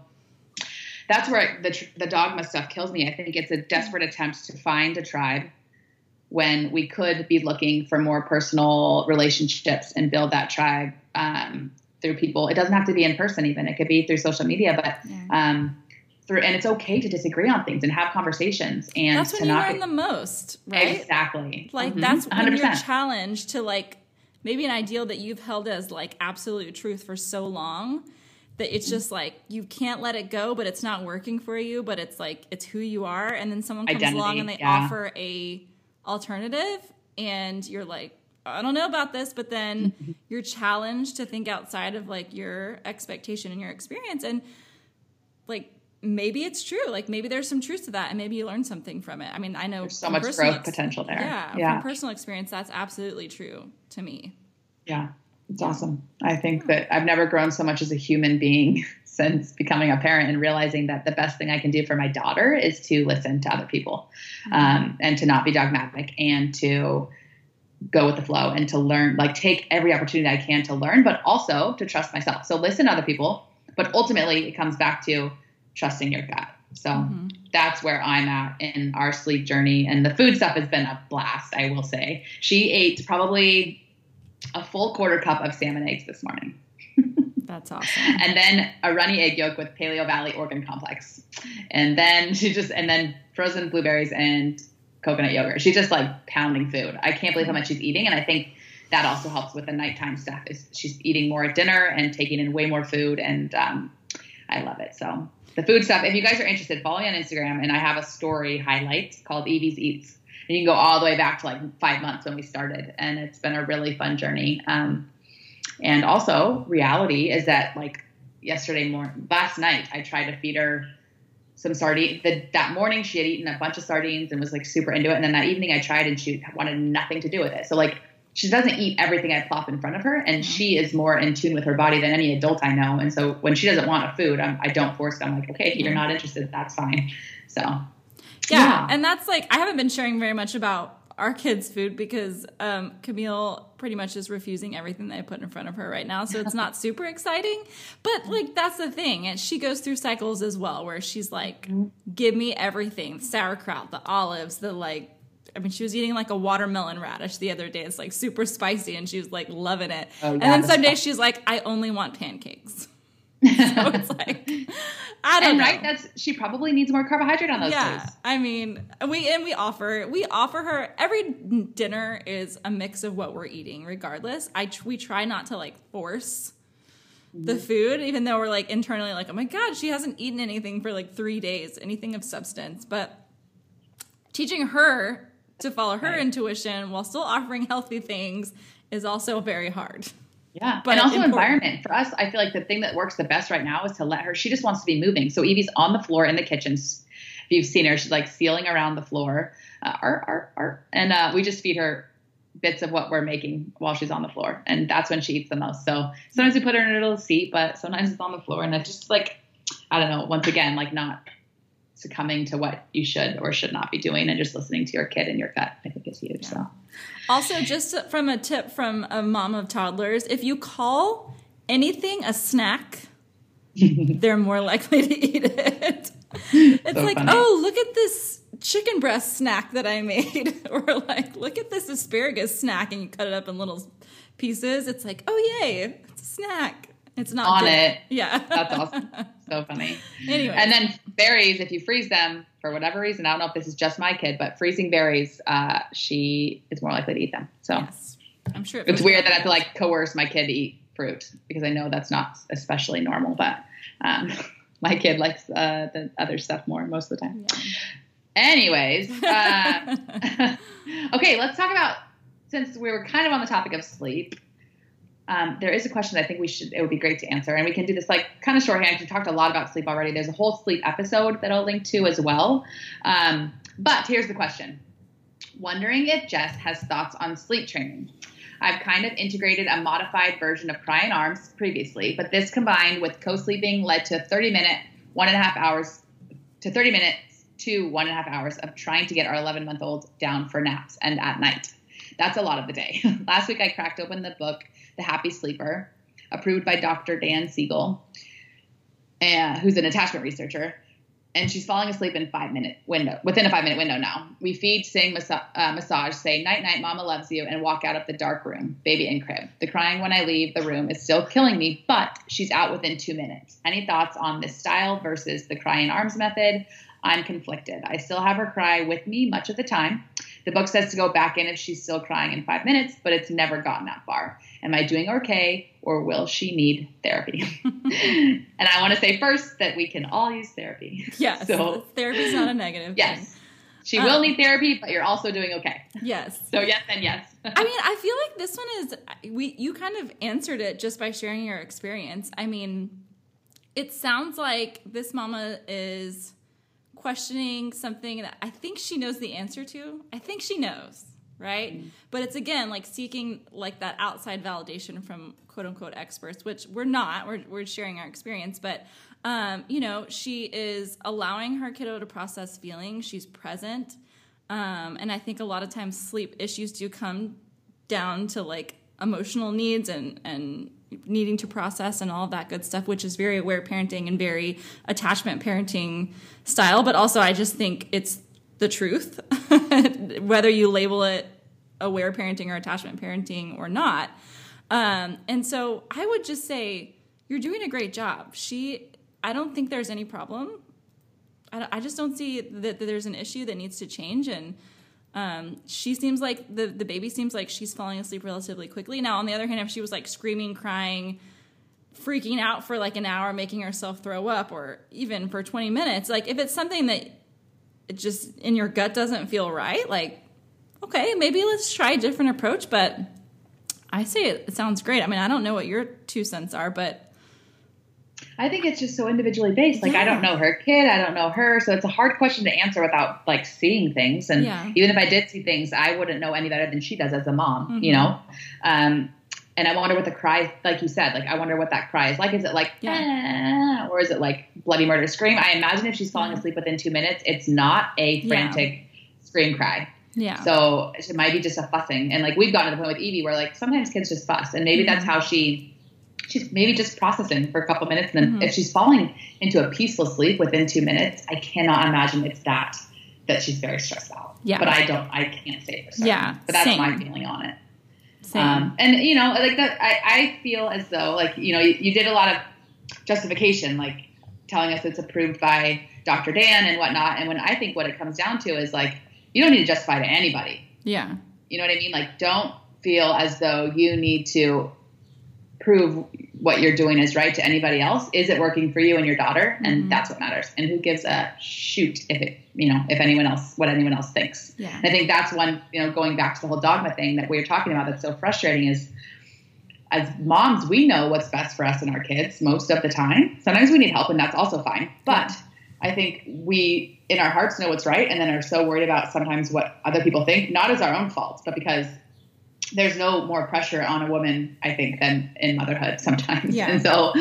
that's where the, the dogma stuff kills me. I think it's a desperate attempt to find a tribe when we could be looking for more personal relationships and build that tribe um, through people. It doesn't have to be in person even. It could be through social media, but yeah. um, through, and it's okay to disagree on things and have conversations. And that's when to you not, learn the most, right? Exactly. Like mm-hmm. that's when one hundred percent. You're challenged to like maybe an ideal that you've held as like absolute truth for so long that it's just like, you can't let it go, but it's not working for you, but it's like, it's who you are. And then someone comes Identity, along and they yeah. offer a alternative, and you're like, I don't know about this, but then you're challenged to think outside of like your expectation and your experience. And like, maybe it's true. Like maybe there's some truth to that, and maybe you learn something from it. I mean, I know there's so much growth ex- potential there. Yeah, yeah. From personal experience, that's absolutely true to me. Yeah. It's awesome. I think that I've never grown so much as a human being since becoming a parent, and realizing that the best thing I can do for my daughter is to listen to other people, mm-hmm. um, and to not be dogmatic, and to go with the flow, and to learn, like take every opportunity I can to learn, but also to trust myself. So listen to other people, but ultimately it comes back to trusting your gut. So mm-hmm. that's where I'm at in our sleep journey. And the food stuff has been a blast. I will say she ate probably a full quarter cup of salmon eggs this morning. That's awesome. And then a runny egg yolk with Paleo Valley Organic Super Complex. And then she just, and then frozen blueberries and coconut yogurt. She's just like pounding food. I can't believe how much she's eating. And I think that also helps with the nighttime stuff, is she's eating more at dinner and taking in way more food. And, um, I love it. So the food stuff, if you guys are interested, follow me on Instagram. And I have a story highlight called Evie's Eats. And you can go all the way back to like five months when we started. And it's been a really fun journey. Um, and also reality is that like yesterday morning, last night, I tried to feed her some sardines. That morning she had eaten a bunch of sardines and was like super into it. And then that evening I tried, and she wanted nothing to do with it. So like she doesn't eat everything I plop in front of her. And she is more in tune with her body than any adult I know. And so when she doesn't want a food, I'm, I don't force it. I'm like, okay, if you're not interested, that's fine. So Yeah. yeah, and that's like, I haven't been sharing very much about our kids' food because um, Camille pretty much is refusing everything that I put in front of her right now, so it's not super exciting. But like, that's the thing, and she goes through cycles as well where she's like, "Give me everything: the sauerkraut, the olives, the like." I mean, she was eating like a watermelon radish the other day. It's like super spicy, and she was like loving it. Oh, yeah, and then some days she's like, "I only want pancakes." So it's like, I don't and, know. Right? That's, she probably needs more carbohydrate on those yeah, days. I mean, we, and we offer, we offer her, every dinner is a mix of what we're eating regardless. I, we try not to like force the food, even though we're like internally like, oh my God, she hasn't eaten anything for like three days, anything of substance, but teaching her to follow her right. intuition while still offering healthy things is also very hard. Yeah. But and also important. Environment for us. I feel like the thing that works the best right now is to let her, she just wants to be moving. So Evie's on the floor in the kitchen. If you've seen her, she's like sealing around the floor. Uh, arr, arr, arr. And uh, we just feed her bits of what we're making while she's on the floor. And that's when she eats the most. So sometimes we put her in her little seat, but sometimes it's on the floor. And it's just like, I don't know, once again, like not succumbing to what you should or should not be doing and just listening to your kid and your gut, I think is huge. Yeah. So also just from a tip from a mom of toddlers, if you call anything a snack, they're more likely to eat it. It's so like, funny. Oh, look at this chicken breast snack that I made. Or like, look at this asparagus snack, and you cut it up in little pieces. It's like, oh, yay, it's a snack. It's not on good. It. Yeah. That's awesome. So funny. Anyway. And then berries, if you freeze them for whatever reason, I don't know if this is just my kid, but freezing berries, uh, she is more likely to eat them. So yes. I'm sure it it's weird that I have to like coerce my kid to eat fruit because I know that's not especially normal, but um, my kid likes uh, the other stuff more most of the time. Yeah. Anyways. Uh, okay. Let's talk about, since we were kind of on the topic of sleep, Um, there is a question that I think we should, it would be great to answer. And we can do this like kind of shorthand. We talked a lot about sleep already. There's a whole sleep episode that I'll link to as well. Um, but here's the question. Wondering if Jess has thoughts on sleep training. I've kind of integrated a modified version of Cry in Arms previously, but this combined with co-sleeping led to thirty minute, one and a half hours to thirty minutes to one and a half hours of trying to get our eleven month old down for naps and at night. That's a lot of the day. Last week, I cracked open the book, The Happy Sleeper, approved by Doctor Dan Siegel, uh, who's an attachment researcher, and she's falling asleep in five minute window, within a five minute window now. We feed, sing, massa- uh, massage, say night night, mama loves you, and walk out of the dark room, baby in crib. The crying when I leave the room is still killing me, but she's out within two minutes. Any thoughts on this style versus the Cry in Arms method? I'm conflicted. I still have her cry with me much of the time. The book says to go back in if she's still crying in five minutes, but it's never gotten that far. Am I doing okay, or will she need therapy? And I want to say first that we can all use therapy. Yes, so, therapy's not a negative yes, thing. She um, will need therapy, but you're also doing okay. Yes. So yes and yes. I mean, I feel like this one is, we you kind of answered it just by sharing your experience. I mean, it sounds like this mama is questioning something that I think she knows the answer to. I think she knows, right? Mm-hmm. But it's, again, like seeking like that outside validation from quote-unquote experts, which we're not. We're we're sharing our experience. But, um, you know, she is allowing her kiddo to process feelings. She's present. Um, and I think a lot of times sleep issues do come down to, like, emotional needs and and needing to process and all of that good stuff, which is very aware parenting and very attachment parenting style. But also I just think it's the truth, whether you label it aware parenting or attachment parenting or not. Um, and so I would just say you're doing a great job. She, I don't think there's any problem. I, I just don't see that, that there's an issue that needs to change. And Um, she seems like the, the baby seems like she's falling asleep relatively quickly. Now, on the other hand, if she was like screaming, crying, freaking out for like an hour, making herself throw up, or even for twenty minutes, like if it's something that it just in your gut doesn't feel right, like, okay, maybe let's try a different approach. But I say it, it sounds great. I mean, I don't know what your two cents are, but I think it's just so individually based. Like, yeah. I don't know her kid. I don't know her. So it's a hard question to answer without, like, seeing things. And yeah. even if I did see things, I wouldn't know any better than she does as a mom, mm-hmm. you know? Um, and I wonder what the cry, like you said, like, I wonder what that cry is like. Is it like, yeah. ah, or is it like bloody murder scream? I imagine if she's falling asleep within two minutes, it's not a frantic yeah. scream cry. Yeah. So it might be just a fussing. And, like, we've gotten to the point with Evie where, like, sometimes kids just fuss. And maybe mm-hmm. that's how she... she's maybe just processing for a couple minutes. And then mm-hmm. if she's falling into a peaceful sleep within two minutes, I cannot imagine it's that, that she's very stressed out. Yeah. But I don't, I can't say for certain. Yeah. But that's Same. my feeling on it. Same. Um, and you know, like that, I, I feel as though like, you know, you, you did a lot of justification, like telling us it's approved by Doctor Dan and whatnot. And when I think what it comes down to is like, you don't need to justify to anybody. Yeah. You know what I mean? Like, don't feel as though you need to prove what you're doing is right to anybody else. Is it working for you and your daughter? And mm-hmm. that's what matters. And who gives a shoot if it, you know, if anyone else, what anyone else thinks. Yeah. And I think that's one, you know, going back to the whole dogma thing that we were talking about that's so frustrating is as moms, we know what's best for us and our kids most of the time. Sometimes we need help and that's also fine. But I think we, in our hearts, know what's right and then are so worried about sometimes what other people think, not as our own faults, but because there's no more pressure on a woman, I think, than in motherhood sometimes. Yeah. And so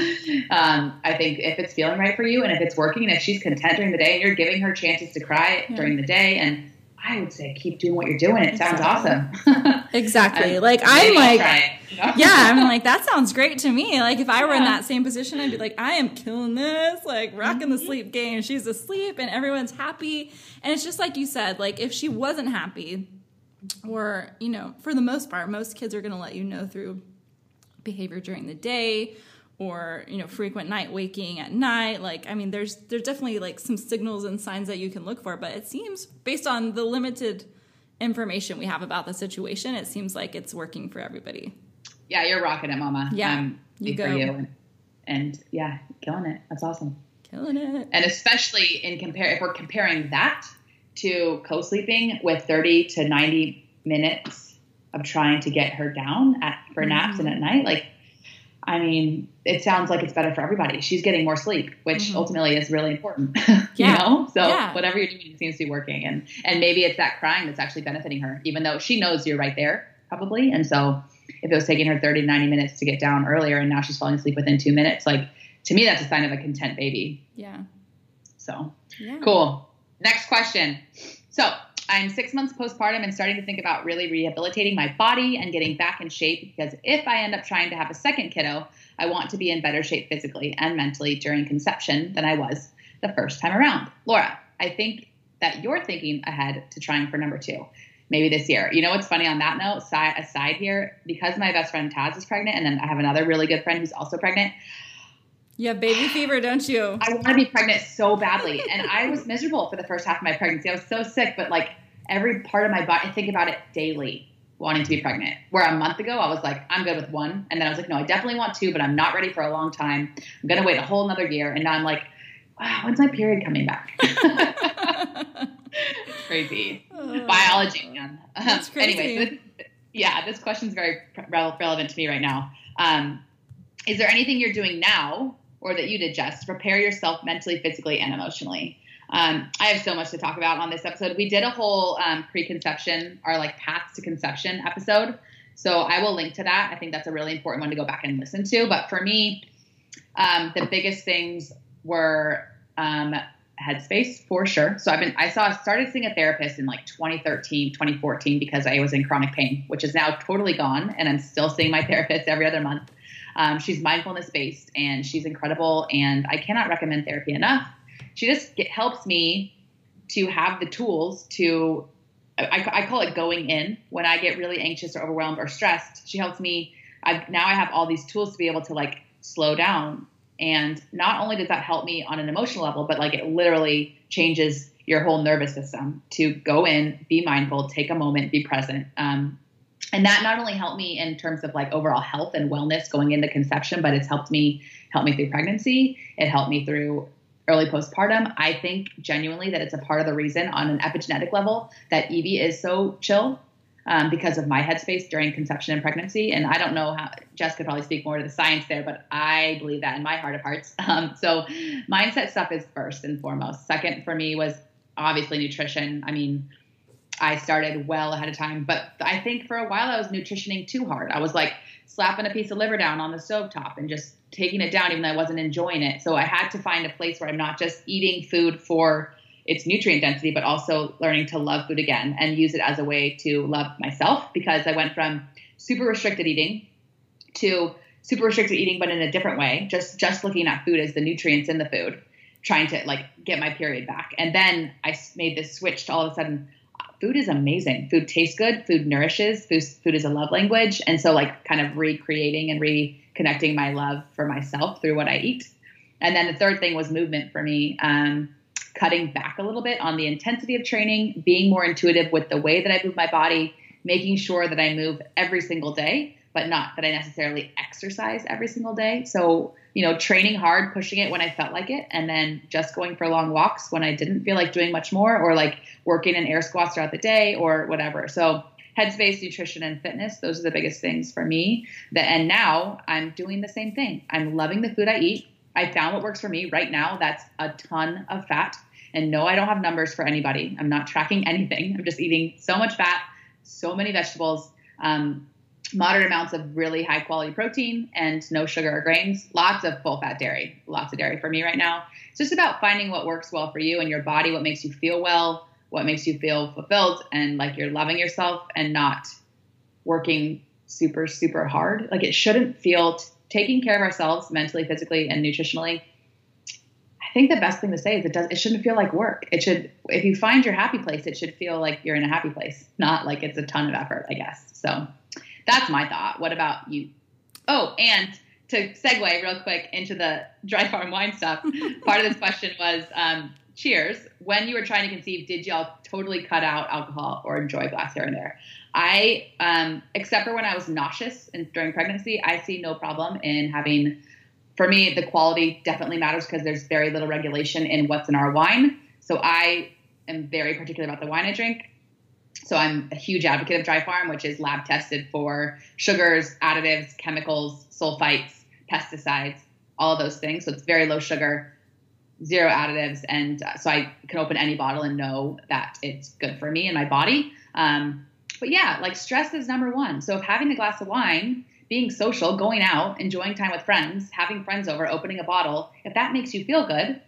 um, I think if it's feeling right for you and if it's working and if she's content during the day and you're giving her chances to cry yeah. during the day, and I would say keep doing what you're doing. It exactly. sounds awesome. Exactly. Like I'm like, trying, you know? Yeah, I'm like, that sounds great to me. Like if I were yeah. in that same position, I'd be like, I am killing this, like rocking the sleep game. She's asleep and everyone's happy. And it's just like you said, like if she wasn't happy, or, you know, for the most part, most kids are going to let you know through behavior during the day or, you know, frequent night waking at night. Like, I mean, there's, there's definitely like some signals and signs that you can look for, but it seems based on the limited information we have about the situation, it seems like it's working for everybody. Yeah. You're rocking it, Mama. Yeah. Um, you go. For you and, and yeah, killing it. That's awesome. Killing it. And especially in compare, if we're comparing that to co-sleeping with thirty to ninety minutes of trying to get her down at, for mm-hmm. naps and at night. Like, I mean, it sounds like it's better for everybody. She's getting more sleep, which mm-hmm. ultimately is really important, yeah. you know? So yeah. whatever you're doing seems to be working. And, and maybe it's that crying that's actually benefiting her, even though she knows you're right there probably. And so if it was taking her thirty to ninety minutes to get down earlier and now she's falling asleep within two minutes, like to me, that's a sign of a content baby. Yeah. So yeah. cool. Next question. So I'm six months postpartum and starting to think about really rehabilitating my body and getting back in shape, because if I end up trying to have a second kiddo, I want to be in better shape physically and mentally during conception than I was the first time around. Laura, I think that you're thinking ahead to trying for number two, maybe this year. You know what's funny on that note, side, aside here, because my best friend Taz is pregnant and then I have another really good friend who's also pregnant. You have baby fever, don't you? I want to be pregnant so badly. And I was miserable for the first half of my pregnancy. I was so sick, but like every part of my body, I think about it daily, wanting to be pregnant. Where a month ago, I was like, I'm good with one. And then I was like, no, I definitely want two, but I'm not ready for a long time. I'm going to wait a whole another year. And now I'm like, wow, when's my period coming back? Crazy. Oh, biology, man. That's crazy. Anyway, so yeah, this question's very relevant to me right now. Um, is there anything you're doing now or that you did, Jess, to prepare yourself mentally, physically, and emotionally? Um, I have so much to talk about on this episode. We did a whole um, preconception, our like paths to conception episode. So I will link to that. I think that's a really important one to go back and listen to. But for me, um, the biggest things were um, headspace for sure. So I've been, I saw, started seeing a therapist in like twenty thirteen, twenty fourteen, because I was in chronic pain, which is now totally gone. And I'm still seeing my therapist every other month. Um, she's mindfulness based and she's incredible, and I cannot recommend therapy enough. She just get, helps me to have the tools to, I, I call it going in when I get really anxious or overwhelmed or stressed. She helps me. I've, now I have all these tools to be able to like slow down. And not only does that help me on an emotional level, but like it literally changes your whole nervous system to go in, be mindful, take a moment, be present. Um, And that not only helped me in terms of like overall health and wellness going into conception, but it's helped me, helped me through pregnancy. It helped me through early postpartum. I think genuinely that it's a part of the reason on an epigenetic level that Evie is so chill um, because of my headspace during conception and pregnancy. And I don't know how, Jess could probably speak more to the science there, but I believe that in my heart of hearts. Um, so mindset stuff is first and foremost. Second for me was obviously nutrition. I mean, I started well ahead of time, but I think for a while I was nutritioning too hard. I was like slapping a piece of liver down on the stovetop and just taking it down even though I wasn't enjoying it. So I had to find a place where I'm not just eating food for its nutrient density, but also learning to love food again and use it as a way to love myself, because I went from super restricted eating to super restricted eating, but in a different way, just, just looking at food as the nutrients in the food, trying to like get my period back. And then I made this switch to all of a sudden, food is amazing. Food tastes good. Food nourishes. Food, food is a love language. And so like kind of recreating and reconnecting my love for myself through what I eat. And then the third thing was movement for me, um, cutting back a little bit on the intensity of training, being more intuitive with the way that I move my body, making sure that I move every single day, but not that I necessarily exercise every single day. So, you know, training hard, pushing it when I felt like it, and then just going for long walks when I didn't feel like doing much more, or like working in air squats throughout the day or whatever. So headspace, nutrition, and fitness, those are the biggest things for me. That, and now I'm doing the same thing. I'm loving the food I eat. I found what works for me right now. That's a ton of fat. And no, I don't have numbers for anybody. I'm not tracking anything. I'm just eating so much fat, so many vegetables, um, moderate amounts of really high quality protein and no sugar or grains, lots of full fat dairy, lots of dairy for me right now. It's just about finding what works well for you and your body, what makes you feel well, what makes you feel fulfilled and like you're loving yourself and not working super, super hard. Like it shouldn't feel t- taking care of ourselves mentally, physically, and nutritionally. I think the best thing to say is it does, it shouldn't feel like work. It should, if you find your happy place, it should feel like you're in a happy place, not like it's a ton of effort, I guess. So that's my thought. What about you? Oh, and to segue real quick into the dry farm wine stuff, part of this question was, um, cheers. When you were trying to conceive, did y'all totally cut out alcohol or enjoy a glass here and there? I, um, except for when I was nauseous and during pregnancy, I see no problem in having, for me, the quality definitely matters because there's very little regulation in what's in our wine. So I am very particular about the wine I drink. So I'm a huge advocate of Dry Farm, which is lab tested for sugars, additives, chemicals, sulfites, pesticides, all of those things. So it's very low sugar, zero additives. And so I can open any bottle and know that it's good for me and my body. Um, but yeah, like stress is number one. So if having a glass of wine, being social, going out, enjoying time with friends, having friends over, opening a bottle, if that makes you feel good,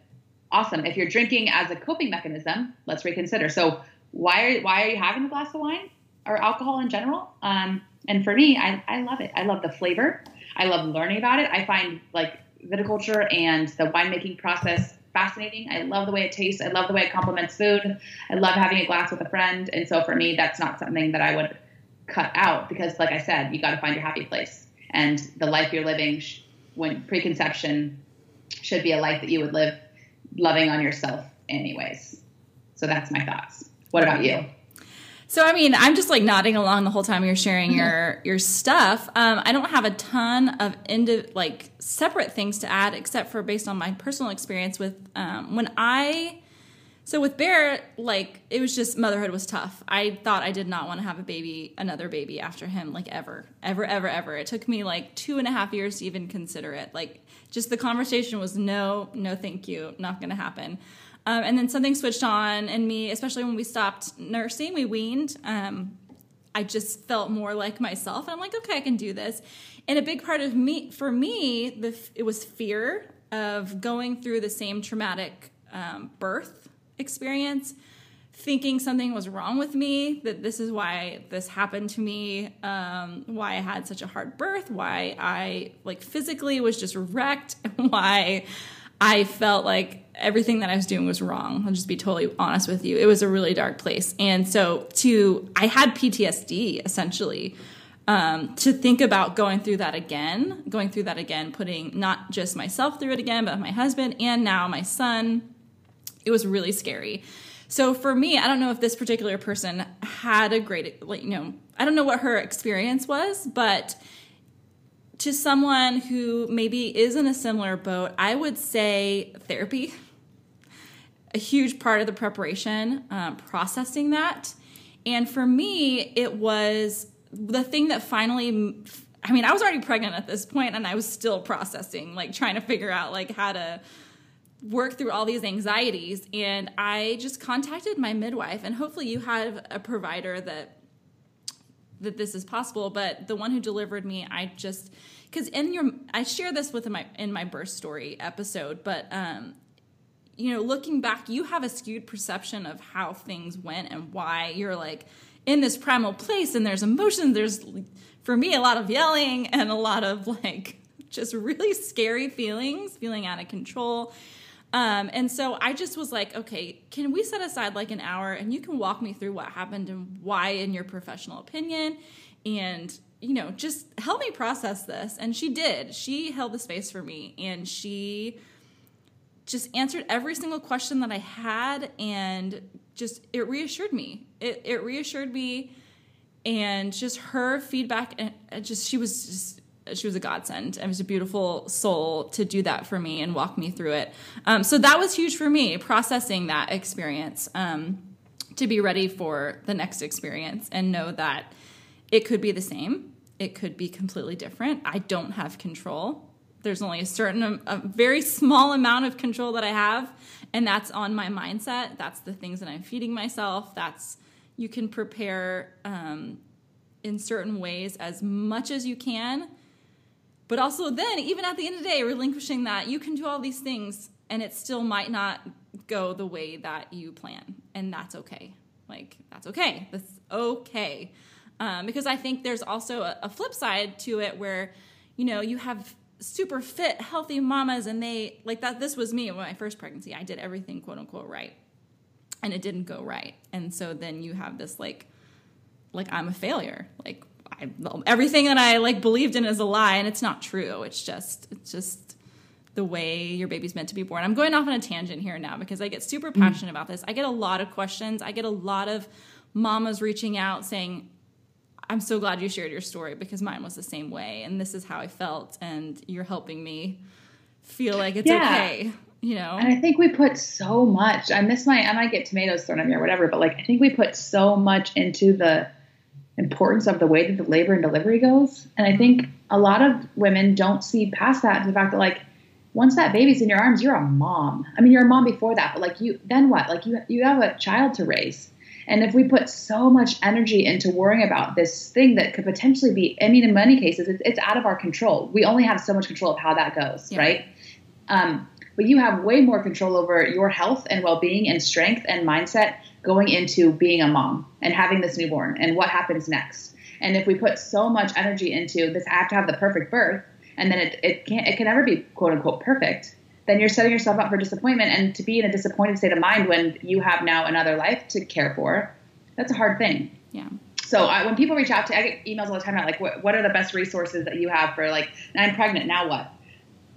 awesome. If you're drinking as a coping mechanism, let's reconsider. So why are, why are you having a glass of wine or alcohol in general? Um, and for me, I, I love it. I love the flavor. I love learning about it. I find like viticulture and the winemaking process fascinating. I love the way it tastes. I love the way it complements food. I love having a glass with a friend. And so for me, that's not something that I would cut out because like I said, you got to find your happy place and the life you're living sh- when preconception should be a life that you would live loving on yourself anyways. So that's my thoughts. What about you? So, I mean, I'm just like nodding along the whole time you're sharing your, your stuff. Um, I don't have a ton of indi- like separate things to add, except for based on my personal experience with, um, when I, so with Bear, like it was just motherhood was tough. I thought I did not want to have a baby, another baby after him, like ever, ever, ever, ever. It took me like two and a half years to even consider it. Like just the conversation was no, no, thank you. Not going to happen. Um, and then something switched on in me, especially when we stopped nursing, we weaned. Um, I just felt more like myself. And I'm like, okay, I can do this. And a big part of me, for me, the, it was fear of going through the same traumatic um, birth experience, thinking something was wrong with me, that this is why this happened to me, um, why I had such a hard birth, why I like physically was just wrecked, and why I felt like everything that I was doing was wrong. I'll just be totally honest with you. It was a really dark place. And so to, I had P T S D essentially, um, to think about going through that again, going through that again, putting not just myself through it again, but my husband and now my son, it was really scary. So for me, I don't know if this particular person had a great, like, you know, I don't know what her experience was, but to someone who maybe is in a similar boat, I would say therapy, a huge part of the preparation, um, processing that. And for me, it was the thing that finally, I mean, I was already pregnant at this point and I was still processing, like trying to figure out like how to work through all these anxieties. And I just contacted my midwife, and hopefully you have a provider that that this is possible, but the one who delivered me, I just, because in your, I share this with my, in my birth story episode, but, um, you know, looking back, you have a skewed perception of how things went and why you're like in this primal place and there's emotions. There's, for me, a lot of yelling and a lot of like, just really scary feelings, feeling out of control. Um, and so I just was like, okay, can we set aside like an hour and you can walk me through what happened and why in your professional opinion, and, you know, just help me process this. And she did, she held the space for me and she just answered every single question that I had. And just, it reassured me, it, it reassured me. And just her feedback, and just, she was just, she was a godsend. It was a beautiful soul to do that for me and walk me through it. Um, so that was huge for me, processing that experience, um, to be ready for the next experience and know that it could be the same. It could be completely different. I don't have control. There's only a certain, a very small amount of control that I have. And that's on my mindset. That's the things that I'm feeding myself. That's, you can prepare, um, in certain ways as much as you can. But also then, even at the end of the day, relinquishing that you can do all these things and it still might not go the way that you plan. And that's okay. Like, that's okay. That's okay. Um, because I think there's also a, a flip side to it where, you know, you have super fit, healthy mamas and they, like that, this was me when my first pregnancy, I did everything quote unquote right. And it didn't go right. And so then you have this like, like I'm a failure. Like I, everything that I like believed in is a lie and it's not true. It's just, it's just the way your baby's meant to be born. I'm going off on a tangent here now because I get super passionate mm. about this. I get a lot of questions. I get a lot of mamas reaching out saying, I'm so glad you shared your story because mine was the same way. And this is how I felt. And you're helping me feel like it's yeah. okay. You know, and I think we put so much, I miss my, I might get tomatoes thrown at me or whatever, but like, I think we put so much into the importance of the way that the labor and delivery goes. And I think a lot of women don't see past that, to the fact that like, once that baby's in your arms, you're a mom. I mean, you're a mom before that, but like you, then what? Like you, you have a child to raise. And if we put so much energy into worrying about this thing that could potentially be, I mean, in many cases, it's, it's out of our control. We only have so much control of how that goes. Yeah. Right. Um, But you have way more control over your health and well-being and strength and mindset going into being a mom and having this newborn and what happens next. And if we put so much energy into this, I have to have the perfect birth, and then it, it can't, it can never be quote unquote perfect, then you're setting yourself up for disappointment and to be in a disappointed state of mind when you have now another life to care for. That's a hard thing. Yeah. So I, when people reach out to, I get emails all the time about like, what, what are the best resources that you have for like, I'm pregnant, now what?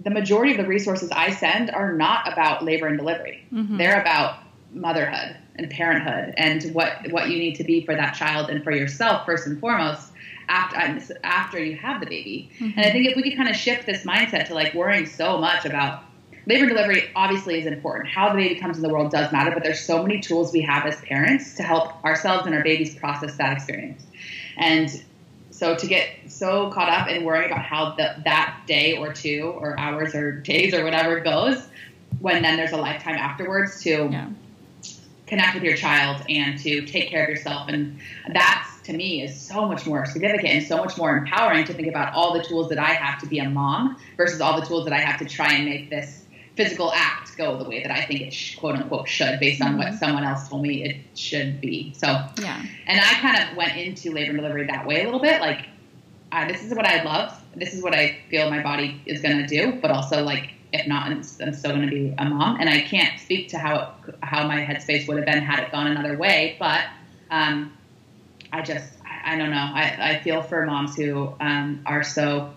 The majority of the resources I send are not about labor and delivery. Mm-hmm. They're about motherhood and parenthood and what, what you need to be for that child and for yourself first and foremost after, after you have the baby. Mm-hmm. And I think if we could kind of shift this mindset to like worrying so much about labor and delivery, obviously is important. How the baby comes in the world does matter, but there's so many tools we have as parents to help ourselves and our babies process that experience. And so to get so caught up in worrying about how the, that day or two or hours or days or whatever goes, when then there's a lifetime afterwards to yeah. connect with your child and to take care of yourself. And that, to me, is so much more significant and so much more empowering to think about all the tools that I have to be a mom versus all the tools that I have to try and make this physical act go the way that I think it sh- quote unquote should, based on mm-hmm. what someone else told me it should be. So, yeah. And I kind of went into labor and delivery that way a little bit. Like, uh, this is what I love. This is what I feel my body is going to do. But also like, if not, I'm still going to be a mom, and I can't speak to how, it, how my headspace would have been had it gone another way. But, um, I just, I, I don't know. I, I feel for moms who, um, are so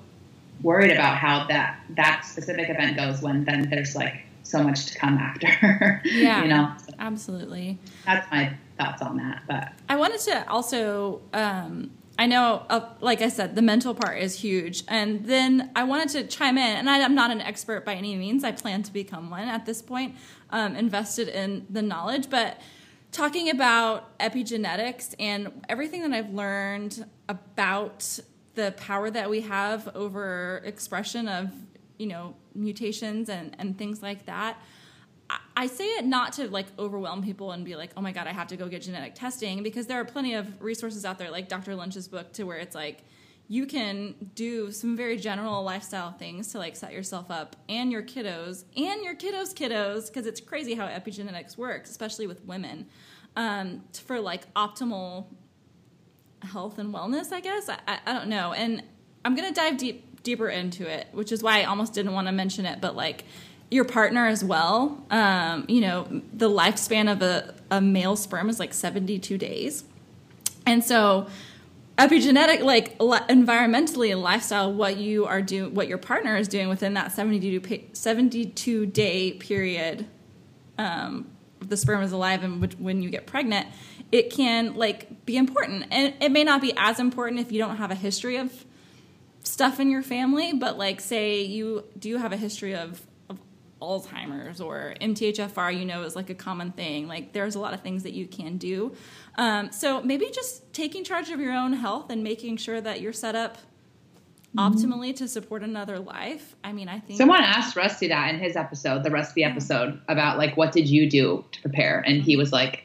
worried about how that that specific event goes when then there's like so much to come after. Yeah, you know, so absolutely. That's my thoughts on that. But I wanted to also, um, I know, uh, like I said, the mental part is huge. And then I wanted to chime in, and I, I'm not an expert by any means. I plan to become one at this point, um, invested in the knowledge, but talking about epigenetics and everything that I've learned about the power that we have over expression of, you know, mutations and, and things like that. I, I say it not to like overwhelm people and be like, oh my God, I have to go get genetic testing, because there are plenty of resources out there like Doctor Lynch's book, to where it's like, you can do some very general lifestyle things to like set yourself up and your kiddos and your kiddos' kiddos, because it's crazy how epigenetics works, especially with women, um, for like optimal health and wellness, I guess. I, I don't know. And I'm going to dive deep, deeper into it, which is why I almost didn't want to mention it, but like your partner as well. Um, you know, the lifespan of a, a male sperm is like seventy-two days. And so epigenetic, like environmentally and lifestyle, what you are doing, what your partner is doing within that seventy-two day period, um, the sperm is alive and when you get pregnant, it can like be important. And it may not be as important if you don't have a history of stuff in your family, but like say you do have a history of, of Alzheimer's or M T H F R, you know, is like a common thing. Like there's a lot of things that you can do. Um, so maybe just taking charge of your own health and making sure that you're set up optimally to support another life. I mean, I think someone asked Rusty that in his episode, the Rusty episode, about like, what did you do to prepare? And he was like,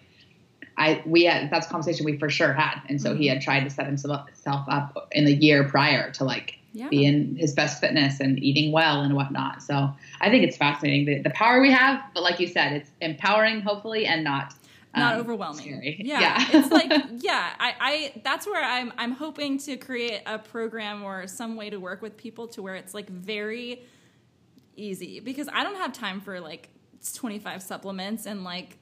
I, we had, that's a conversation we for sure had. And so mm-hmm. he had tried to set himself up in the year prior to like yeah. be in his best fitness and eating well and whatnot. So I think it's fascinating the, the power we have, but like you said, it's empowering, hopefully, and not, not um, overwhelming. Scary. Yeah. yeah. It's like, yeah, I, I, that's where I'm, I'm hoping to create a program or some way to work with people to where it's like very easy, because I don't have time for like twenty-five supplements and like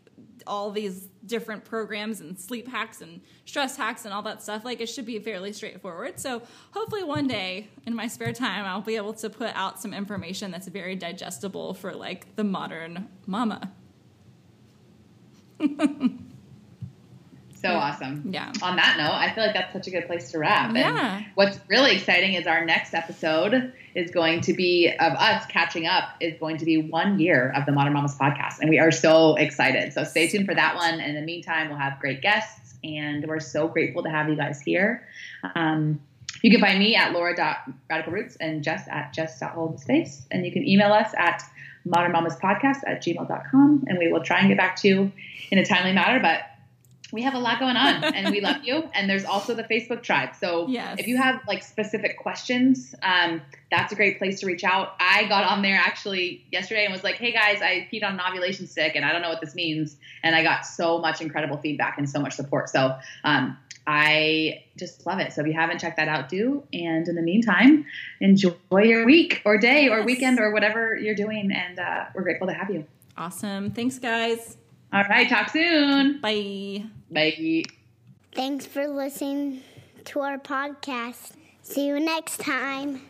all these different programs and sleep hacks and stress hacks and all that stuff. Like, it should be fairly straightforward. So hopefully one day in my spare time, I'll be able to put out some information that's very digestible for like the modern mama. So awesome. Yeah. On that note, I feel like that's such a good place to wrap. Yeah. And what's really exciting is our next episode is going to be of us catching up is going to be one year of the Modern Mamas podcast. And we are so excited. So stay tuned for that one. And in the meantime, we'll have great guests, and we're so grateful to have you guys here. Um, you can find me at laura dot radical roots and Jess at jess dot hold the space. And you can email us at modern mamas podcast at gmail dot com. And we will try and get back to you in a timely manner, but we have a lot going on, and we love you. And there's also the Facebook tribe. So yes. if you have like specific questions, um, that's a great place to reach out. I got on there actually yesterday and was like, hey guys, I peed on an ovulation stick and I don't know what this means. And I got so much incredible feedback and so much support. So, um, I just love it. So if you haven't checked that out, do. And in the meantime, enjoy your week or day yes. or weekend or whatever you're doing. And, uh, we're grateful to have you. Awesome. Thanks guys. All right, talk soon. Bye. Bye. Thanks for listening to our podcast. See you next time.